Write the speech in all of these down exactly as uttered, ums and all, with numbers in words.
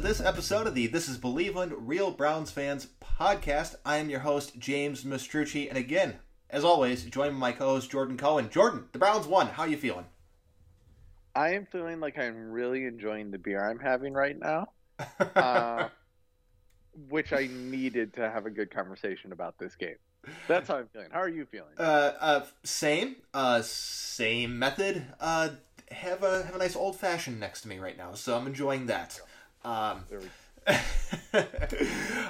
to this episode of the This is Believeland Real Browns Fans podcast. I am your host, James Mistrucci, and again, as always, joined by my co-host, Jordan Cohen. Jordan, the Browns won. How are you feeling? I am feeling like I'm really enjoying the beer I'm having right now, uh, which I needed to have a good conversation about this game. That's how I'm feeling. How are you feeling? Uh, uh, same. Uh, same method. Uh, have a have a nice old fashioned next to me right now, so I'm enjoying that. Um,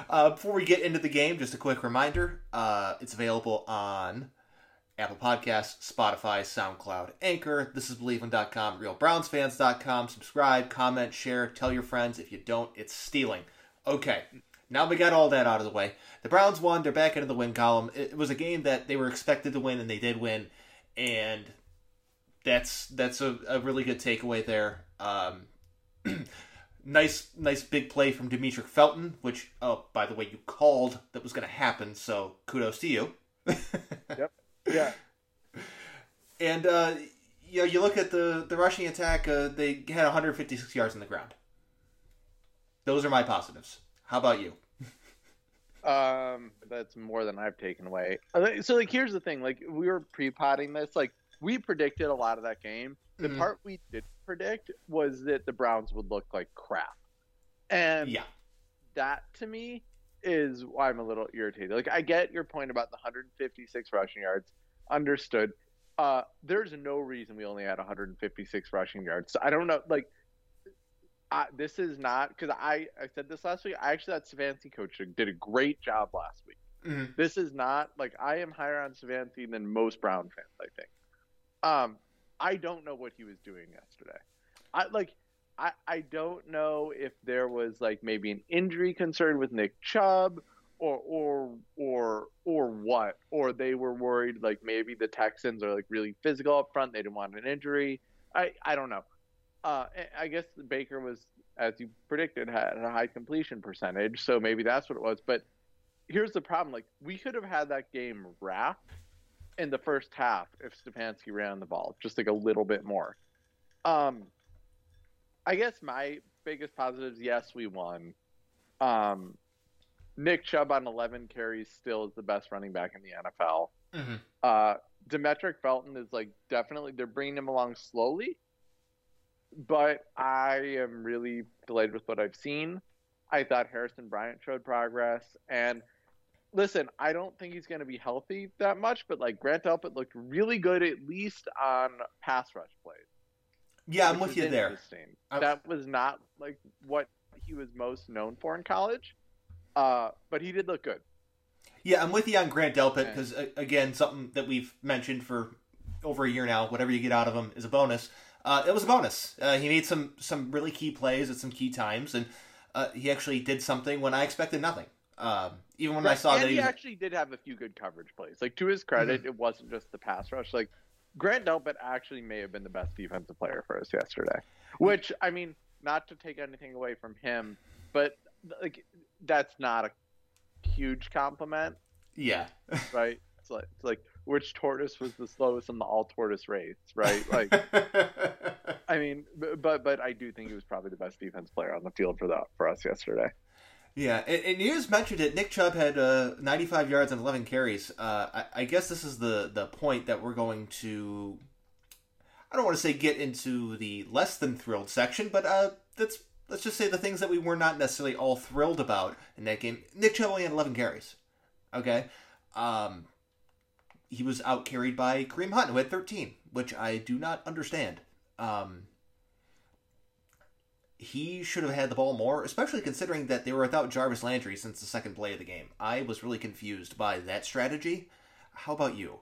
uh, before we get into the game, just a quick reminder: uh, it's available on Apple Podcasts, Spotify, SoundCloud, Anchor. This is Believeland dot com, Real Browns Fans dot com. Subscribe, comment, share, tell your friends. If you don't, it's stealing. Okay. Now we got all that out of the way. The Browns won. They're back into the win column. It was a game that they were expected to win, and they did win. And that's that's a, a really good takeaway there. Um, nice nice big play from Demetric Felton, which, oh, by the way, you called that was going to happen, so kudos to you. Yep. Yeah. And uh, you know, you look at the, the rushing attack. Uh, they had one hundred fifty-six yards on the ground. Those are my positives. How about you? um, that's more than I've taken away. So, like, here's the thing. Like, we were pre-potting this. Like, we predicted a lot of that game. The mm-hmm. part we didn't predict was that the Browns would look like crap. And yeah. that, to me, is why I'm a little irritated. Like, I get your point about the one hundred fifty-six rushing yards. Understood. Uh, there's no reason we only had one hundred fifty-six rushing yards. So I don't know, like, Uh, this is not, because I, I said this last week. I actually thought Savanti coaching did a great job last week. Mm-hmm. This is not, like, I am higher on Savanti than most Brown fans, I think. Um, I don't know what he was doing yesterday. I like, I, I don't know if there was, like, maybe an injury concern with Nick Chubb or or or or what, or they were worried, like, maybe the Texans are, like, really physical up front. They didn't want an injury. I, I don't know. Uh, I guess Baker was, as you predicted, had a high completion percentage, so maybe that's what it was. But here's the problem. Like, we could have had that game wrapped in the first half if Stefanski ran the ball just, like, a little bit more. Um, I guess my biggest positive is, yes, we won. Um, Nick Chubb on eleven carries still is the best running back in the N F L. Mm-hmm. Uh, Demetric Felton is, like, definitely – they're bringing him along slowly. But I am really delighted with what I've seen. I thought Harrison Bryant showed progress. And listen, I don't think he's going to be healthy that much, but, like, Grant Delpit looked really good, at least on pass rush plays. Yeah, I'm with you there. I'm... That was not, like, what he was most known for in college, uh, but he did look good. Yeah, I'm with you on Grant Delpit because, and... again, something that we've mentioned for over a year now, whatever you get out of him is a bonus. Uh, it was a bonus. Uh, he made some, some really key plays at some key times, and uh, he actually did something when I expected nothing. Um, even when right. I saw and that he, he was... actually did have a few good coverage plays. Like, to his credit, mm-hmm. it wasn't just the pass rush. Like, Grant Delpit actually may have been the best defensive player for us yesterday. Which, I mean, not to take anything away from him, but, like, that's not a huge compliment. Yeah. Right? It's like, it's like which tortoise was the slowest in the all tortoise race, right? Like, I mean, but but I do think he was probably the best defense player on the field for that for us yesterday. Yeah, and, and you just mentioned it. Nick Chubb had uh, ninety-five yards and eleven carries. Uh, I, I guess this is the the point that we're going to. I don't want to say get into the less than thrilled section, but uh, that's let's just say the things that we were not necessarily all thrilled about in that game. Nick Chubb only had eleven carries. Okay. Um, He was out-carried by Kareem Hunt, who had thirteen, which I do not understand. Um, he should have had the ball more, especially considering that they were without Jarvis Landry since the second play of the game. I was really confused by that strategy. How about you?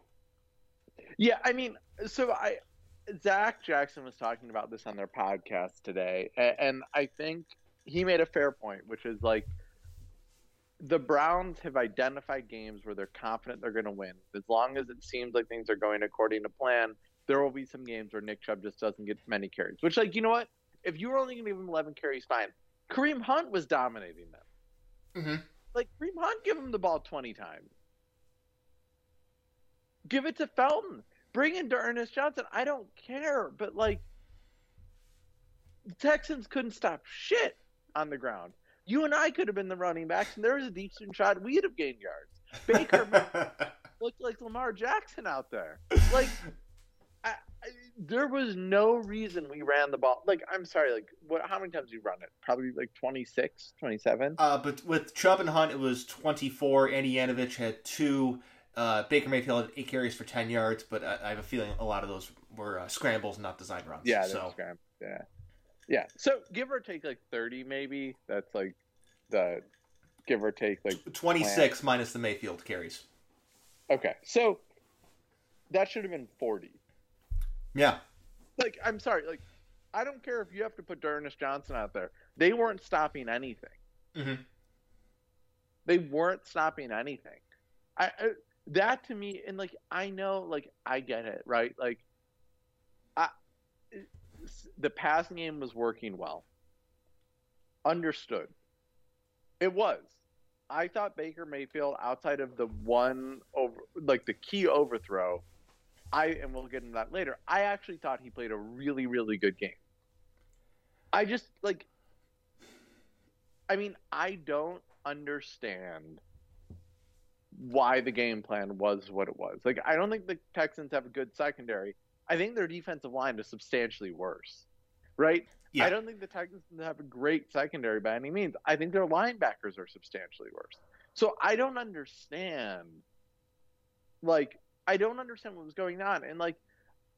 Yeah, I mean, so I, Zach Jackson was talking about this on their podcast today, and, and I think he made a fair point, which is, like, the Browns have identified games where they're confident they're going to win. As long as it seems like things are going according to plan, there will be some games where Nick Chubb just doesn't get many carries. Which, like, you know what? If you were only going to give him eleven carries, fine. Kareem Hunt was dominating them. Mm-hmm. Like, Kareem Hunt give him the ball twenty times. Give it to Felton. Bring it to Ernest Johnson. I don't care. But, like, the Texans couldn't stop shit on the ground. You and I could have been the running backs, and there was a decent shot we'd have gained yards. Baker looked like Lamar Jackson out there. Like, I, I, there was no reason we ran the ball. Like, I'm sorry, like, what? How many times did you run it? Probably like twenty-six, twenty-seven? Uh, but with Chubb and Hunt, it was twenty-four. Andy Yanovich had two. Uh, Baker Mayfield had eight carries for ten yards, but I, I have a feeling a lot of those were uh, scrambles, not designed runs. Yeah, so. scrambles, yeah. Yeah, so give or take like thirty, maybe. That's like the give or take like twenty-six plan. Minus the Mayfield carries. Okay, so that should have been forty. Yeah. Like, I'm sorry. Like, I don't care if you have to put Darius Johnson out there. They weren't stopping anything. Mm-hmm. They weren't stopping anything. I, I that to me, and like I know, like I get it, right? Like, I. It, the passing game was working well. Understood. It was. I thought Baker Mayfield, outside of the one over, like the key overthrow, I and we'll get into that later. I actually thought he played a really, really good game. I just like. I mean, I don't understand why the game plan was what it was. Like, I don't think the Texans have a good secondary. I think their defensive line is substantially worse, right? Yeah. I don't think the Texans have a great secondary by any means. I think their linebackers are substantially worse. So I don't understand, like, I don't understand what was going on. And, like,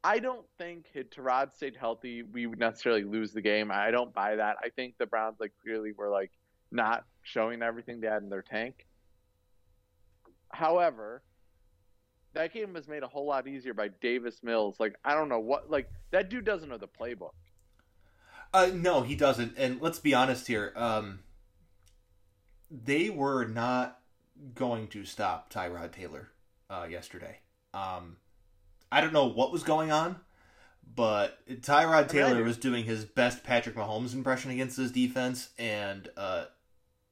I don't think had Tyrod stayed healthy, we would necessarily lose the game. I don't buy that. I think the Browns, like, clearly were, like, not showing everything they had in their tank. However, that game was made a whole lot easier by Davis Mills. Like, I don't know what, like, that dude doesn't know the playbook. Uh, no, he doesn't. And let's be honest here. Um, they were not going to stop Tyrod Taylor uh, yesterday. Um, I don't know what was going on, but Tyrod Taylor I mean, was doing his best Patrick Mahomes impression against his defense, and uh,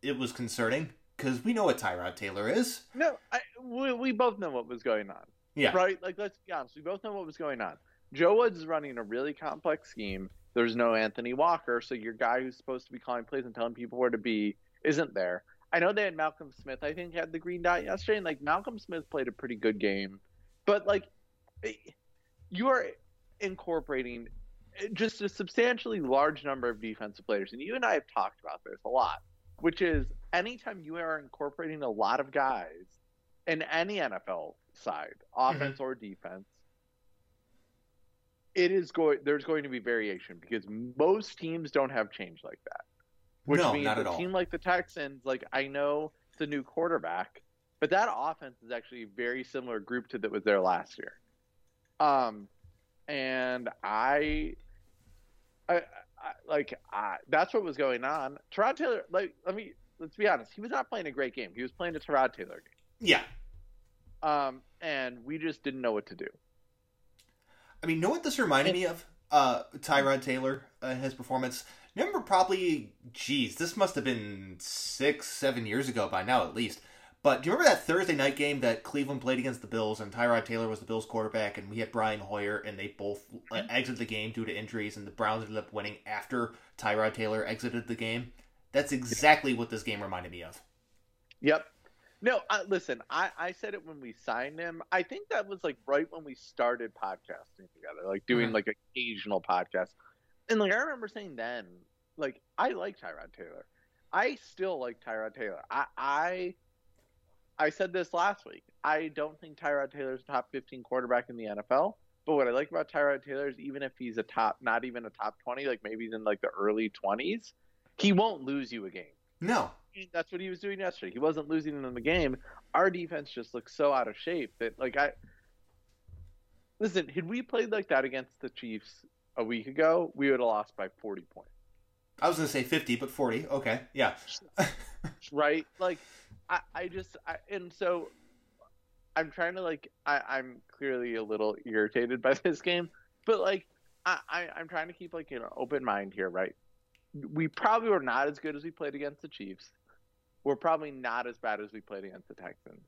it was concerning. Because we know what Tyrod Taylor is. No, I, we, we both know what was going on. Yeah. Right? Like, let's be honest. We both know what was going on. Joe Woods is running a really complex scheme. There's no Anthony Walker, so your guy who's supposed to be calling plays and telling people where to be isn't there. I know they had Malcolm Smith, I think, had the green dot yesterday. And, like, Malcolm Smith played a pretty good game. But, like, you are incorporating just a substantially large number of defensive players. And you and I have talked about this a lot, which is anytime you are incorporating a lot of guys in any N F L side, offense mm-hmm. or defense, it is going. There's going to be variation because most teams don't have change like that. Which no, means not at a all. Team like the Texans, like I know it's a new quarterback, but that offense is actually a very similar group to that was there last year. Um, and I, I, I like I, that's what was going on. Tyrod Taylor, like let me. Let's be honest. He was not playing a great game. He was playing a Tyrod Taylor game. Yeah. Um, and we just didn't know what to do. I mean, know what this reminded me of? Uh, Tyrod Taylor and uh, his performance. Remember probably, geez, this must have been six, seven years ago by now at least. But do you remember that Thursday night game that Cleveland played against the Bills and Tyrod Taylor was the Bills quarterback and we had Brian Hoyer and they both uh, exited the game due to injuries and the Browns ended up winning after Tyrod Taylor exited the game? That's exactly what this game reminded me of. Yep. No, uh, listen, I, I said it when we signed him. I think that was, like, right when we started podcasting together, like, doing, mm-hmm. like, occasional podcasts. And, like, I remember saying then, like, I like Tyrod Taylor. I still like Tyrod Taylor. I I, I said this last week. I don't think Tyrod Taylor's a top fifteen quarterback in the N F L. But what I like about Tyrod Taylor is even if he's a top, not even a top twenty, like, maybe he's in, like, the early twenties, he won't lose you a game. No. That's what he was doing yesterday. He wasn't losing them a game. Our defense just looks so out of shape that, like, I – listen, had we played like that against the Chiefs a week ago, we would have lost by forty points. I was going to say fifty, but forty. Okay, yeah. Right? Like, I, I just – and so I'm trying to, like I, – I'm clearly a little irritated by this game. But, like, I, I, I'm trying to keep, like, an open mind here, right? We probably were not as good as we played against the Chiefs. We're probably not as bad as we played against the Texans.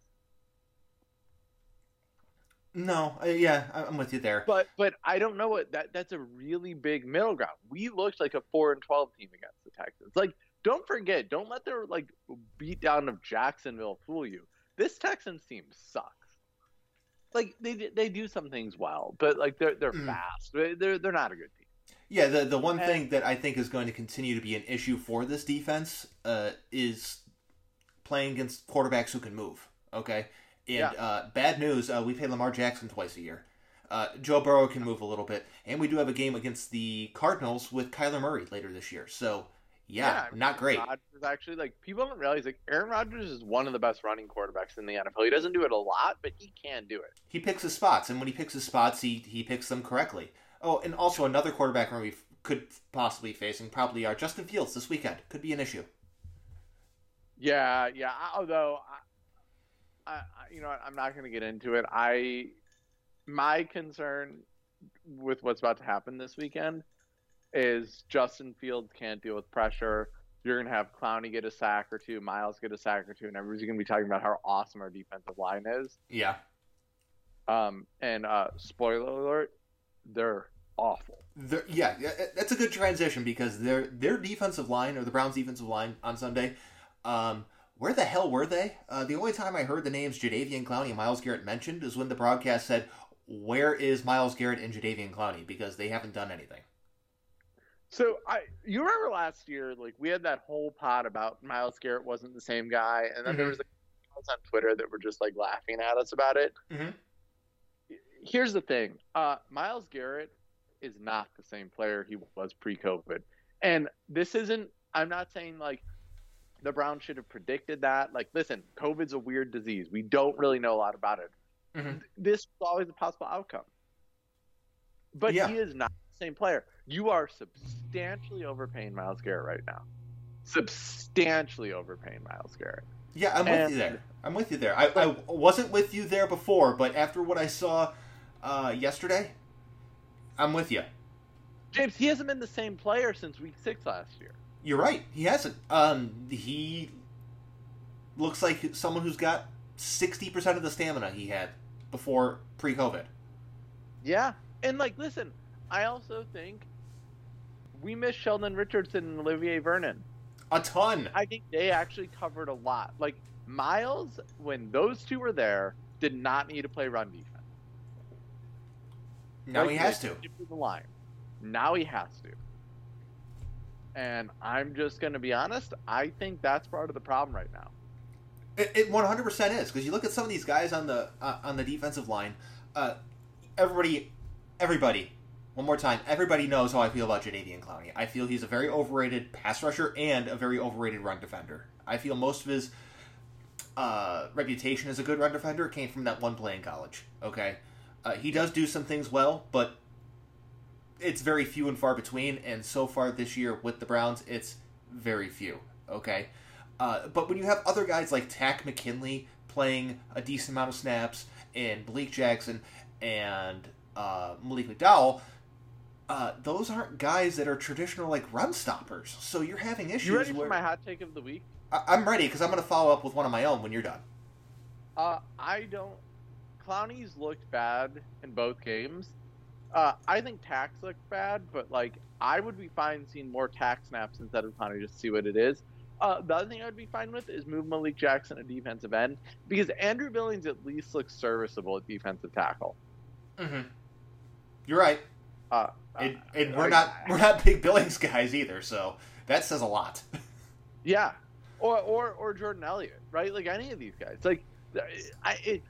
No, uh, yeah, I'm with you there. But but I don't know what that that's a really big middle ground. We looked like a four and twelve team against the Texans. Like don't forget, don't let their like beat down of Jacksonville fool you. This Texans team sucks. Like they they do some things well, but like they're they're mm. fast. They're they're not a good team. Yeah, the the one and, thing that I think is going to continue to be an issue for this defense uh, is playing against quarterbacks who can move. Okay, and yeah. uh, bad news, uh, we play Lamar Jackson twice a year. Uh, Joe Burrow can move a little bit, and we do have a game against the Cardinals with Kyler Murray later this year. So, yeah, yeah I mean, not great. Rodgers actually, like people don't realize, like Aaron Rodgers is one of the best running quarterbacks in the N F L. He doesn't do it a lot, but he can do it. He picks his spots, and when he picks his spots, he he picks them correctly. Oh, and also another quarterback we could possibly face, and probably are, Justin Fields this weekend. Could be an issue. Yeah, yeah. Although, I, I you know, I'm not going to get into it. I. My concern with what's about to happen this weekend is Justin Fields can't deal with pressure. You're going to have Clowney get a sack or two, Myles get a sack or two, and everybody's going to be talking about how awesome our defensive line is. Yeah. Um. And uh, spoiler alert, they're awful. They're, yeah, that's a good transition because their their defensive line, or the Browns' defensive line on Sunday, um, where the hell were they? Uh, the only time I heard the names Jadeveon Clowney and Myles Garrett mentioned is when the broadcast said, where is Myles Garrett and Jadeveon Clowney? Because they haven't done anything. So I, you remember last year, like we had that whole pod about Myles Garrett wasn't the same guy, and then mm-hmm. there was the guys on Twitter that were just like laughing at us about it. Mm-hmm. Here's the thing: uh, Myles Garrett is not the same player he was pre-COVID, and this isn't. I'm not saying like the Browns should have predicted that. Like, listen, COVID's a weird disease. We don't really know a lot about it. Mm-hmm. This was always a possible outcome. But yeah. he is not the same player. You are substantially overpaying Myles Garrett right now. Substantially overpaying Myles Garrett. Yeah, I'm and, with you there. I'm with you there. I, I wasn't with you there before, but after what I saw uh, yesterday, I'm with you. James, he hasn't been the same player since week six last year. You're right. He hasn't. Um, he looks like someone who's got sixty percent of the stamina he had before pre-COVID. Yeah. And, like, listen, I also think we miss Sheldon Richardson and Olivier Vernon. A ton. I think they actually covered a lot. Like, Myles, when those two were there, did not need to play run defense. Now like, he has to. The line. Now he has to. And I'm just going to be honest, I think that's part of the problem right now. It one hundred percent is, because you look at some of these guys on the uh, on the defensive line. Uh, everybody, everybody, one more time, everybody knows how I feel about Jadeveon Clowney. I feel he's a very overrated pass rusher and a very overrated run defender. I feel most of his uh, reputation as a good run defender came from that one play in college. Okay, uh, he does do some things well, but it's very few and far between. And so far this year with the Browns, it's very few. Okay. Uh, but when you have other guys like Tack McKinley playing a decent amount of snaps, and Malik Jackson and uh, Malik McDowell, uh, those aren't guys that are traditional like run stoppers. So you're having issues. You ready where... for my hot take of the week? I- I'm ready because I'm going to follow up with one of my own when you're done. Uh, I don't. Clowney's looked bad in both games. Uh, I think Tack's looked bad, but like I would be fine seeing more Tack snaps instead of Clowney just to see what it is. Uh, the other thing I would be fine with is move Malik Jackson to defensive end because Andrew Billings at least looks serviceable at defensive tackle. Mm-hmm. You're right, uh, and, uh, and we're I, not we're not big Billings guys either, so that says a lot. Yeah, or or or Jordan Elliott, right? Like any of these guys, like I, it,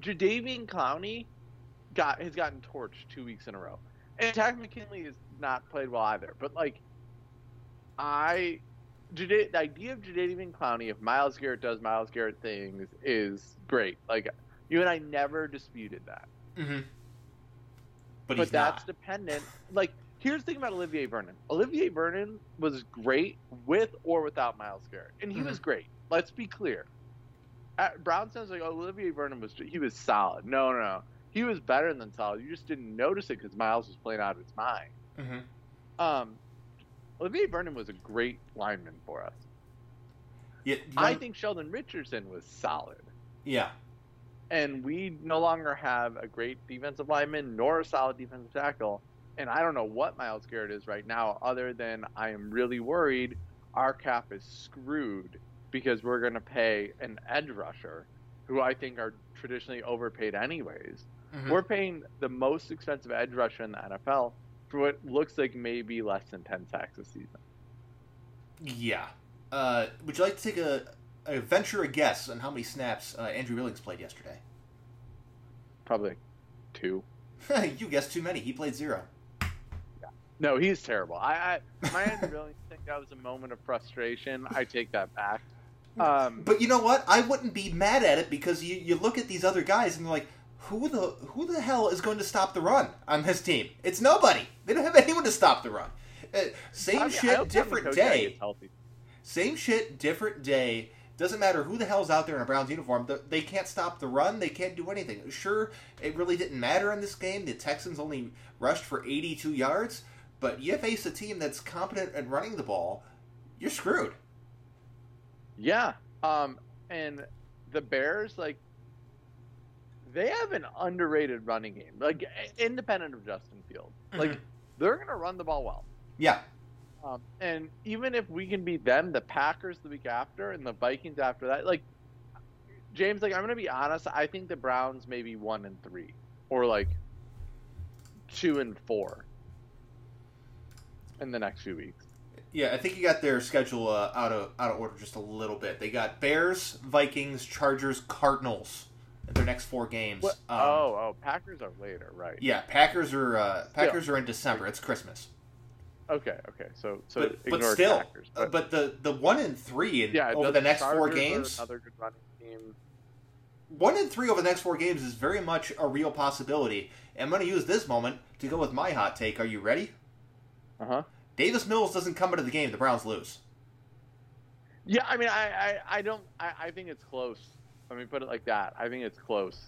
Jadeveon Clowney got has gotten torched two weeks in a row, and Tack McKinley has not played well either. But like, I. The idea of Jadeveon Clowney, if Myles Garrett does Myles Garrett things, is great. Like, you and I never disputed that. Mm-hmm. But, but he's that's not. Dependent. Like, here's the thing about Olivier Vernon. Olivier Vernon was great with or without Myles Garrett. And he mm-hmm. was great. Let's be clear. At Brown sounds like, oh, Olivier Vernon was he was solid. No, no, no. He was better than solid. You just didn't notice it because Myles was playing out of his mind. Mm-hmm. Um. Olivier Vernon was a great lineman for us. Yeah, I think Sheldon Richardson was solid. Yeah. And we no longer have a great defensive lineman nor a solid defensive tackle. And I don't know what Myles Garrett is right now other than I am really worried our cap is screwed because we're going to pay an edge rusher who I think are traditionally overpaid anyways. Mm-hmm. We're paying the most expensive edge rusher in the N F L for what looks like maybe less than ten sacks a season. Yeah. Uh, would you like to take a, a venture a guess on how many snaps uh, Andrew Billings played yesterday? Probably two. You guessed too many. He played zero. Yeah. No, he's terrible. I, I my Andrew Billings thing, that was a moment of frustration. I take that back. Um, but you know what? I wouldn't be mad at it because you, you look at these other guys and you're like, who the who the hell is going to stop the run on this team? It's nobody. They don't have anyone to stop the run. Uh, same I, shit, I different day. Same shit, different day. Doesn't matter who the hell's out there in a Browns uniform. They can't stop the run. They can't do anything. Sure, it really didn't matter in this game. The Texans only rushed for eighty-two yards. But you face a team that's competent at running the ball, you're screwed. Yeah. Um, and the Bears, like, they have an underrated running game, like, independent of Justin Fields. Mm-hmm. Like, they're going to run the ball well. Yeah. Um, and even if we can beat them, the Packers the week after and the Vikings after that, like, James, like, I'm going to be honest. I think the Browns may be one and three or, like, two and four in the next few weeks. Yeah, I think you got their schedule uh, out of out of order just a little bit. They got Bears, Vikings, Chargers, Cardinals in their next four games. Um, oh, oh, Packers are later, right? Yeah, Packers are uh, Packers yeah. are in December. It's Christmas. Okay, okay. So, so but, ignore but still, Packers, but, uh, but the the one and three in, yeah, over the, the next Chargers four games. Another good running team. One and three over the next four games is very much a real possibility. And I'm going to use this moment to go with my hot take. Are you ready? Uh huh. Davis Mills doesn't come into the game, the Browns lose. Yeah, I mean, I, I, I don't. I, I think it's close. Let me put it like that. I think it's close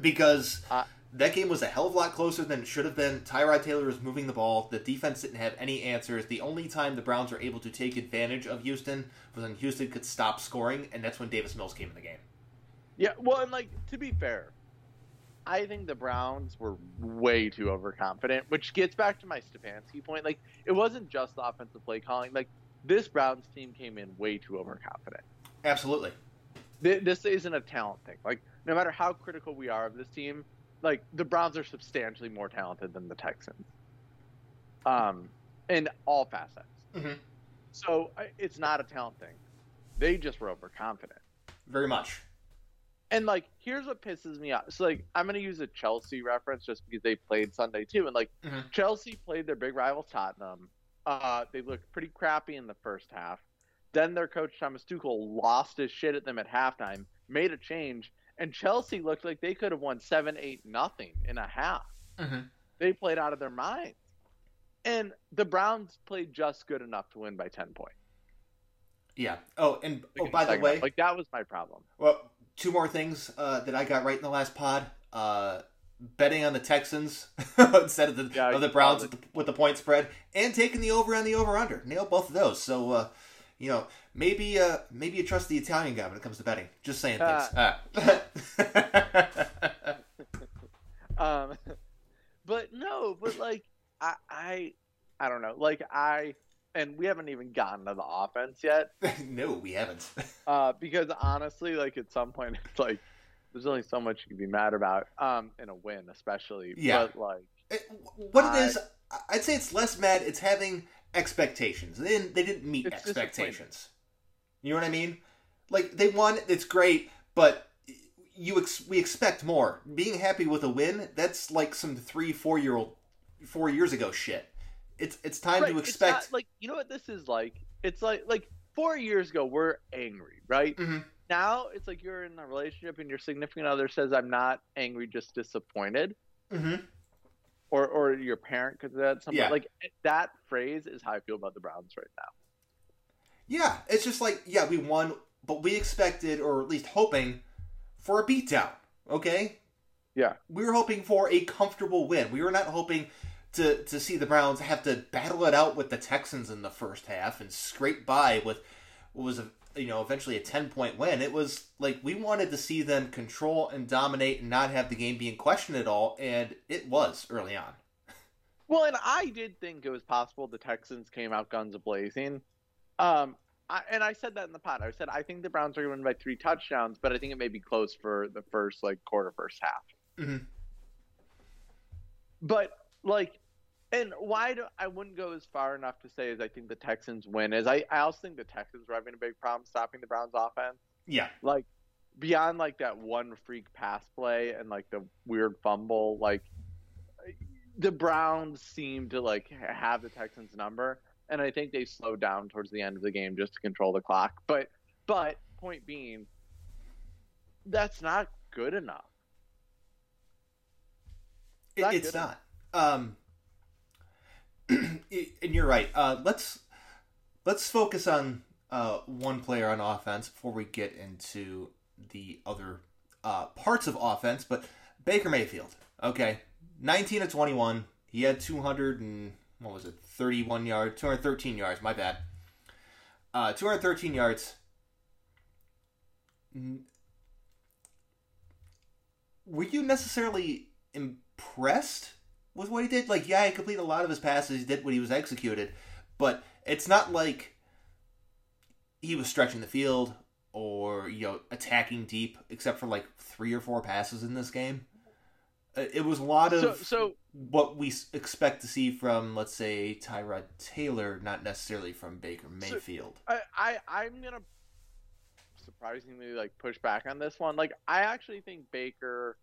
because uh, that game was a hell of a lot closer than it should have been. Tyrod Taylor was moving the ball. The defense didn't have any answers. The only time the Browns were able to take advantage of Houston was when Houston could stop scoring, and that's when Davis Mills came in the game. Yeah, well, and like to be fair, I think the Browns were way too overconfident, which gets back to my Stefanski point. Like, it wasn't just the offensive play calling. Like, this Browns team came in way too overconfident. Absolutely. This isn't a talent thing. Like, no matter how critical we are of this team, like, the Browns are substantially more talented than the Texans. Um, in all facets. Mm-hmm. So, it's not a talent thing. They just were overconfident. Very much. And, like, here's what pisses me off. So, like, I'm going to use a Chelsea reference just because they played Sunday, too. And, like, mm-hmm. Chelsea played their big rival Tottenham. Uh, they looked pretty crappy in the first half. Then their coach, Thomas Tuchel, lost his shit at them at halftime, made a change, and Chelsea looked like they could have won seven, eight, nothing in a half. Mm-hmm. They played out of their minds. And the Browns played just good enough to win by ten points. Yeah. Oh, and oh, by the way. Like, that was my problem. Well, two more things uh, that I got right in the last pod. Uh, betting on the Texans instead of the, yeah, of the Browns with the, with the point spread. And taking the over and the over-under. Nailed both of those. So, uh, you know, maybe uh, maybe you trust the Italian guy when it comes to betting. Just saying things. Uh, uh. um, but no, but like, I, I, I don't know. Like, I... And we haven't even gotten to the offense yet. No, we haven't. uh, because honestly, like at some point, it's like there's only so much you can be mad about um, in a win, especially. Yeah. But like, it, what I, it is, I'd say it's less mad. It's having expectations. They didn't, they didn't meet expectations. You know what I mean? Like they won. It's great, but you ex- we expect more. Being happy with a win, that's like some three, four year old, four years ago shit. It's it's time right. to expect. It's not, like, you know what this is like? It's like like four years ago we're angry, right? Mm-hmm. Now it's like you're in a relationship and your significant other says, "I'm not angry, just disappointed," mm-hmm. or or your parent because that's something yeah. like that phrase is how I feel about the Browns right now. Yeah, it's just like yeah, we won, but we expected or at least hoping for a beatdown. Okay. Yeah, we were hoping for a comfortable win. We were not hoping. To, to see the Browns have to battle it out with the Texans in the first half and scrape by with what was, a, you know, eventually a ten-point win. It was like we wanted to see them control and dominate and not have the game be in question at all, and it was early on. Well, and I did think it was possible the Texans came out guns a-blazing, Um, I, and I said that in the pod. I said, I think the Browns are going to win by three touchdowns, but I think it may be close for the first like quarter, first half. Mm-hmm. But like, and why do I wouldn't go as far enough to say as I think the Texans win is I, I also think the Texans are having a big problem stopping the Browns offense. Yeah. Like beyond like that one freak pass play and like the weird fumble, like the Browns seem to like have the Texans number. And I think they slowed down towards the end of the game just to control the clock. But, but point being, that's not good enough. It's not. It's good not. Enough. Um, it, and you're right. Uh, let's let's focus on uh, one player on offense before we get into the other uh, parts of offense. But Baker Mayfield, okay, nineteen of twenty-one. He had two hundred and. What was it? thirty-one yards, two hundred thirteen yards. My bad. Uh, two hundred thirteen yards. Were you necessarily impressed with what he did? Like, yeah, he completed a lot of his passes. He did what he was executed, but it's not like he was stretching the field or you know attacking deep, except for like three or four passes in this game. It was a lot of so, so, what we expect to see from, let's say, Tyrod Taylor, not necessarily from Baker Mayfield. So I, I, I'm going to surprisingly like push back on this one. Like, I actually think Baker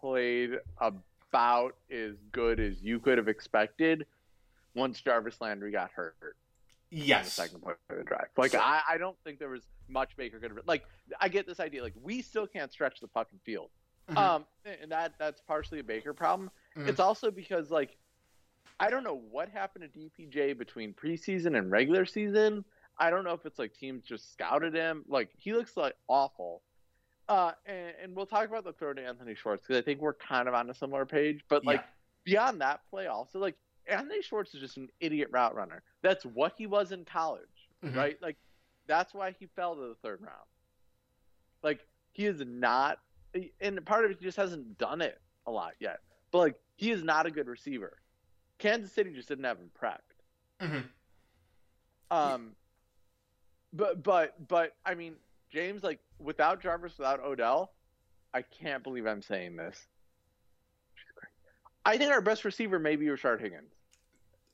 played about as good as you could have expected once Jarvis Landry got hurt. Yes. The second point of the drive. Like, so, I, I don't think there was much Baker could have. Like, I get this idea. Like, we still can't stretch the fucking field. Mm-hmm. Um, and that, that's partially a Baker problem. Mm-hmm. It's also because, like, I don't know what happened to D P J between preseason and regular season. I don't know if it's, like, teams just scouted him. Like, he looks, like, awful. Uh, and, and we'll talk about the throw to Anthony Schwartz because I think we're kind of on a similar page. But, like, yeah. Beyond that play also, like, Anthony Schwartz is just an idiot route runner. That's what he was in college, mm-hmm. right? Like, that's why he fell to the third round. Like, he is not – and part of it just hasn't done it a lot yet. But, like, he is not a good receiver. Kansas City just didn't have him prepped. Mm-hmm. Um, but, but, but, I mean, James, like, without Jarvis, without Odell, I can't believe I'm saying this. I think our best receiver may be Rashard Higgins.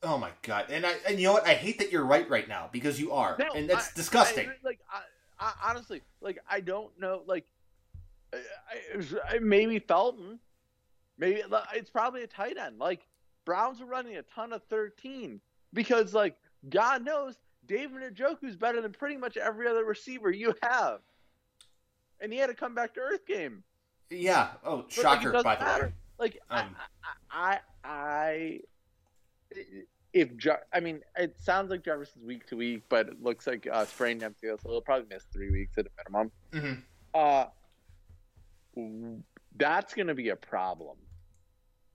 Oh, my God. And, I, and you know what? I hate that you're right right now because you are. No, and that's I, disgusting. I, like, I, I, honestly, like, I don't know, like, I, maybe Felton, maybe it's probably a tight end. Like Browns are running a ton of thirteen because, like, God knows David Njoku's better than pretty much every other receiver you have, and he had a come back to earth game. Yeah. Oh, but shocker! Like, by the matter. way, like um, I, I, I, if I mean, it sounds like Jarvis is week to week, but it looks like uh, sprained M C L, so he'll probably miss three weeks at a minimum. Mm-hmm. Uh. That's going to be a problem.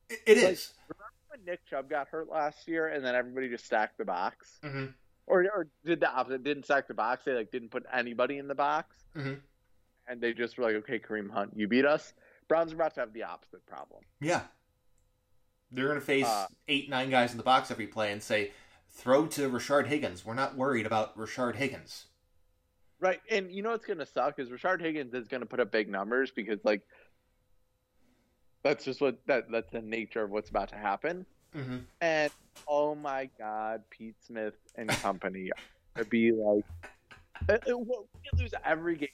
It, it like, is. Remember when Nick Chubb got hurt last year and then everybody just stacked the box? Mm-hmm. Or, or did the opposite. Didn't stack the box. They like didn't put anybody in the box. Mm-hmm. And they just were like, okay, Kareem Hunt, you beat us. Browns are about to have the opposite problem. Yeah. They're going to face uh, eight, nine guys in the box every play and say, throw to Rashard Higgins. We're not worried about Rashard Higgins. Right, and you know what's going to suck is Rashard Higgins is going to put up big numbers because, like, that's just what that that's the nature of what's about to happen. Mm-hmm. And, oh, my God, Pete Smith and company are going to be like, we'll lose every game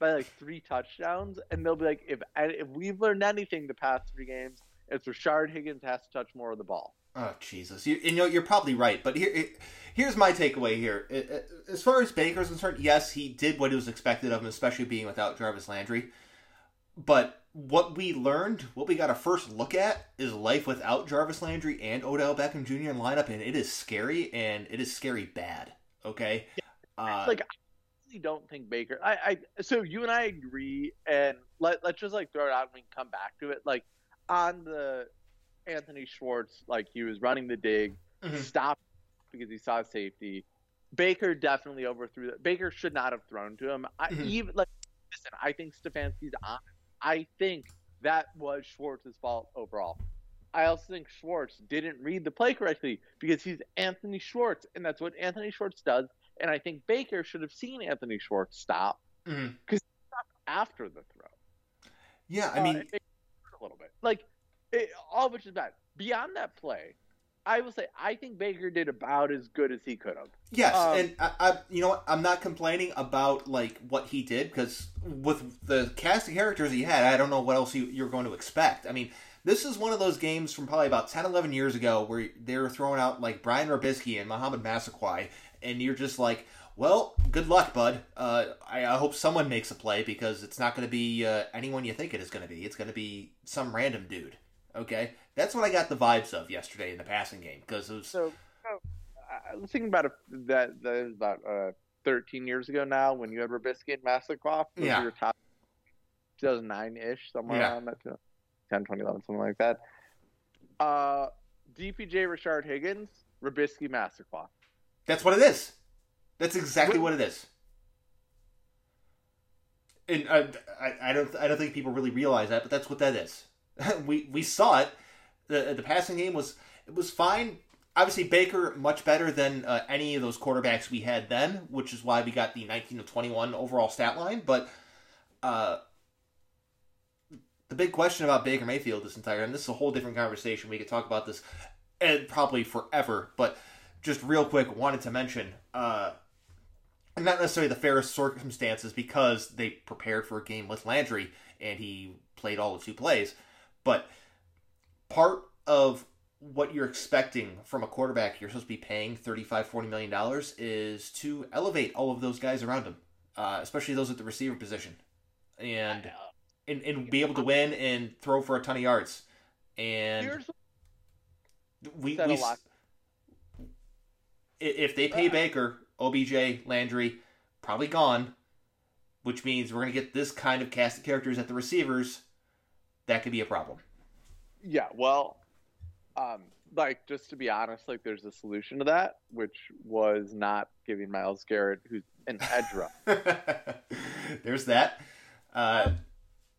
by, like, three touchdowns, and they'll be like, if if we've learned anything the past three games, it's Rashard Higgins has to touch more of the ball. Oh, Jesus. You, you know, you're probably right, but here, here's my takeaway here. As far as Baker's concerned, yes, he did what was expected of him, especially being without Jarvis Landry. But what we learned, what we got a first look at, is life without Jarvis Landry and Odell Beckham Junior in lineup, and it is scary, and it is scary bad, okay? Yeah, uh, like, I really don't think Baker... I, I So you and I agree, and let, let's just, like, throw it out and we can come back to it. Like, on the... Anthony Schwartz, like he was running the dig, mm-hmm. stopped because he saw safety. Baker definitely overthrew that. Baker should not have thrown to him. I, mm-hmm. even like listen, I think Stefanski's honest. I think that was Schwartz's fault overall. I also think Schwartz didn't read the play correctly because he's Anthony Schwartz, and that's what Anthony Schwartz does. And I think Baker should have seen Anthony Schwartz stop because mm-hmm. he stopped after the throw. Yeah, I uh, mean, it, it a little bit like it, all of which is bad. Beyond that play, I will say I think Baker did about as good as he could have. Yes, um, and I, I, you know what? I'm not complaining about like what he did because with the cast of characters he had, I don't know what else you, you're going to expect. I mean, this is one of those games from probably about ten, eleven years ago where they were throwing out like Brian Robisky and Muhammad Massaquai, and you're just like, well, good luck, bud. Uh, I, I hope someone makes a play because it's not going to be uh, anyone you think it is going to be. It's going to be some random dude. Okay, that's what I got the vibes of yesterday in the passing game because it was. So, so I was thinking about a, that. That was about uh, thirteen years ago now when you had Robisky and Massaquai. Yeah. Your top two thousand nine ish, somewhere yeah. around that. ten, twenty, eleven, something like that. Uh, D P J, Rashard Higgins, Robisky, Massaquai. That's what it is. That's exactly what, what it is. And I, I, I don't, I don't think people really realize that, but that's what that is. we we saw it. The the passing game was it was fine. Obviously, Baker much better than uh, any of those quarterbacks we had then, which is why we got the nineteen of twenty-one overall stat line. But uh, the big question about Baker Mayfield this entire and this is a whole different conversation. We could talk about this and probably forever, but. Just real quick, wanted to mention, uh, not necessarily the fairest circumstances because they prepared for a game with Landry and he played all the two plays, but part of what you're expecting from a quarterback you're supposed to be paying thirty-five, forty million dollars is to elevate all of those guys around him, uh, especially those at the receiver position, and and, and be able to win and throw for a ton of yards. And we... we a lot. If they pay Baker, O B J, Landry, probably gone, which means we're going to get this kind of cast of characters at the receivers. That could be a problem. Yeah, well, um, like, just to be honest, like, there's a solution to that, which was not giving Myles Garrett, who's an edge rusher. There's that. Uh,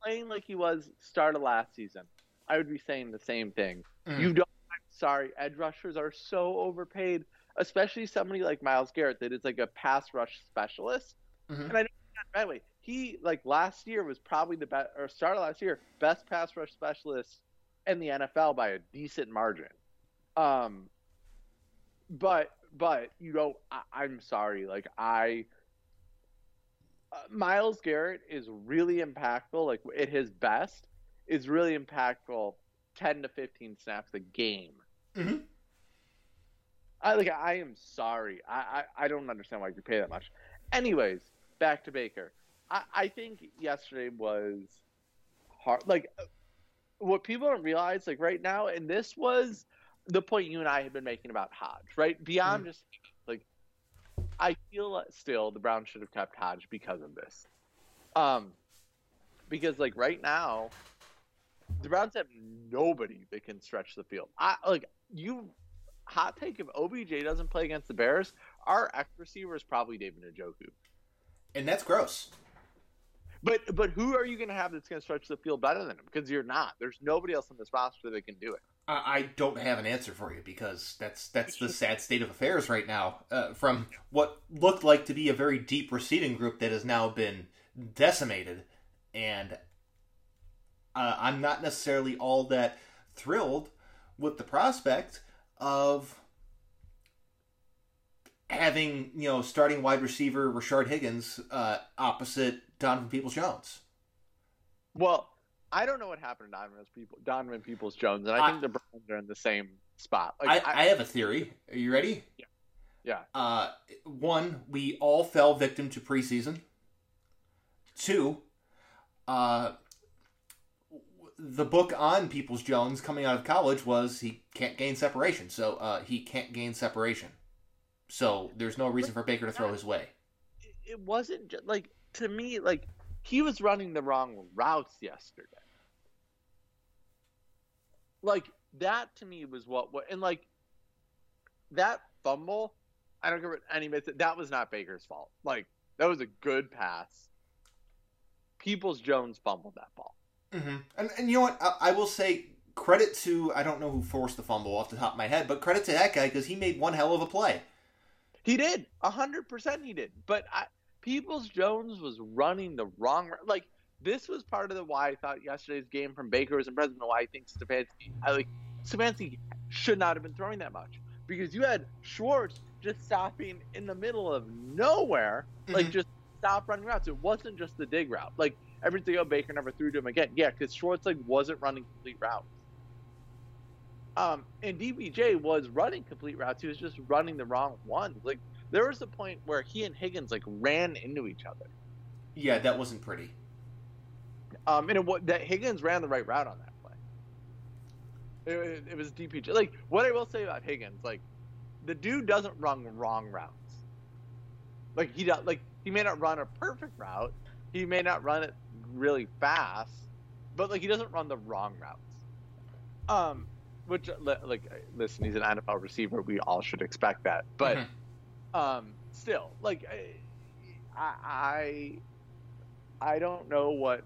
playing like he was start of last season, I would be saying the same thing. Mm. You don't, I'm sorry, edge rushers are so overpaid. Especially somebody like Myles Garrett that is like a pass rush specialist. Mm-hmm. And I know by the way, he like last year was probably the best or started last year, best pass rush specialist in the N F L by a decent margin. Um but but you know I, I'm sorry, like I uh, Myles Garrett is really impactful, like at his best is really impactful ten to fifteen snaps a game. Mm-hmm. I like. I am sorry. I, I, I don't understand why you pay that much. Anyways, back to Baker. I, I think yesterday was hard. Like, what people don't realize, like right now, and this was the point you and I had been making about Hodge, right? Beyond mm-hmm. just like, I feel like still the Browns should have kept Hodge because of this. Um, because like right now, the Browns have nobody that can stretch the field. I like you. Hot take: if O B J doesn't play against the Bears, our ex receiver is probably David Njoku, and that's gross. But but who are you going to have that's going to stretch the field better than him? Because you're not. There's nobody else on this roster that can do it. I don't have an answer for you because that's that's the sad state of affairs right now. Uh, from what looked like to be a very deep receiving group that has now been decimated, and uh, I'm not necessarily all that thrilled with the prospect of having, you know, starting wide receiver Rashard Higgins uh, opposite Donovan Peoples-Jones. Well, I don't know what happened to Donovan Peoples-Jones, and I, I think the Browns are in the same spot. Like, I, I, I have a theory. Are you ready? Yeah. Yeah. Uh, one, we all fell victim to preseason. Two, uh... the book on Peoples-Jones coming out of college was he can't gain separation. So uh, he can't gain separation. So there's no reason for Baker to throw his way. It wasn't just, like, to me, like, he was running the wrong routes yesterday. Like, that to me was what, what and, like, that fumble, I don't care what anybody said, that was not Baker's fault. Like, that was a good pass. Peoples-Jones fumbled that ball. Mm-hmm. And and you know what, I, I will say credit to, I don't know who forced the fumble off the top of my head, but credit to that guy because he made one hell of a play. He did. one hundred percent he did. But I, Peoples-Jones was running the wrong – like, this was part of the why I thought yesterday's game from Baker was impressive and why I think Stefanski – I like, Stefanski should not have been throwing that much because you had Schwartz just stopping in the middle of nowhere, mm-hmm. like just stop running routes. It wasn't just the dig route. Like, every single Baker never threw to him again. Yeah, because Schwartz, like, wasn't running complete routes. Um, and D B J was running complete routes. He was just running the wrong ones. Like, there was a point where he and Higgins, like, ran into each other. Yeah, that wasn't pretty. Um, and it was, that Higgins ran the right route on that play. It, it, it was D B J. Like, what I will say about Higgins, like, the dude doesn't run wrong routes. Like, he does, like he may not run a perfect route. He may not run it really fast. But, like, he doesn't run the wrong routes. Um... Which, like, listen, he's an N F L receiver. We all should expect that. But mm-hmm. um, still, like, I, I, I don't know what.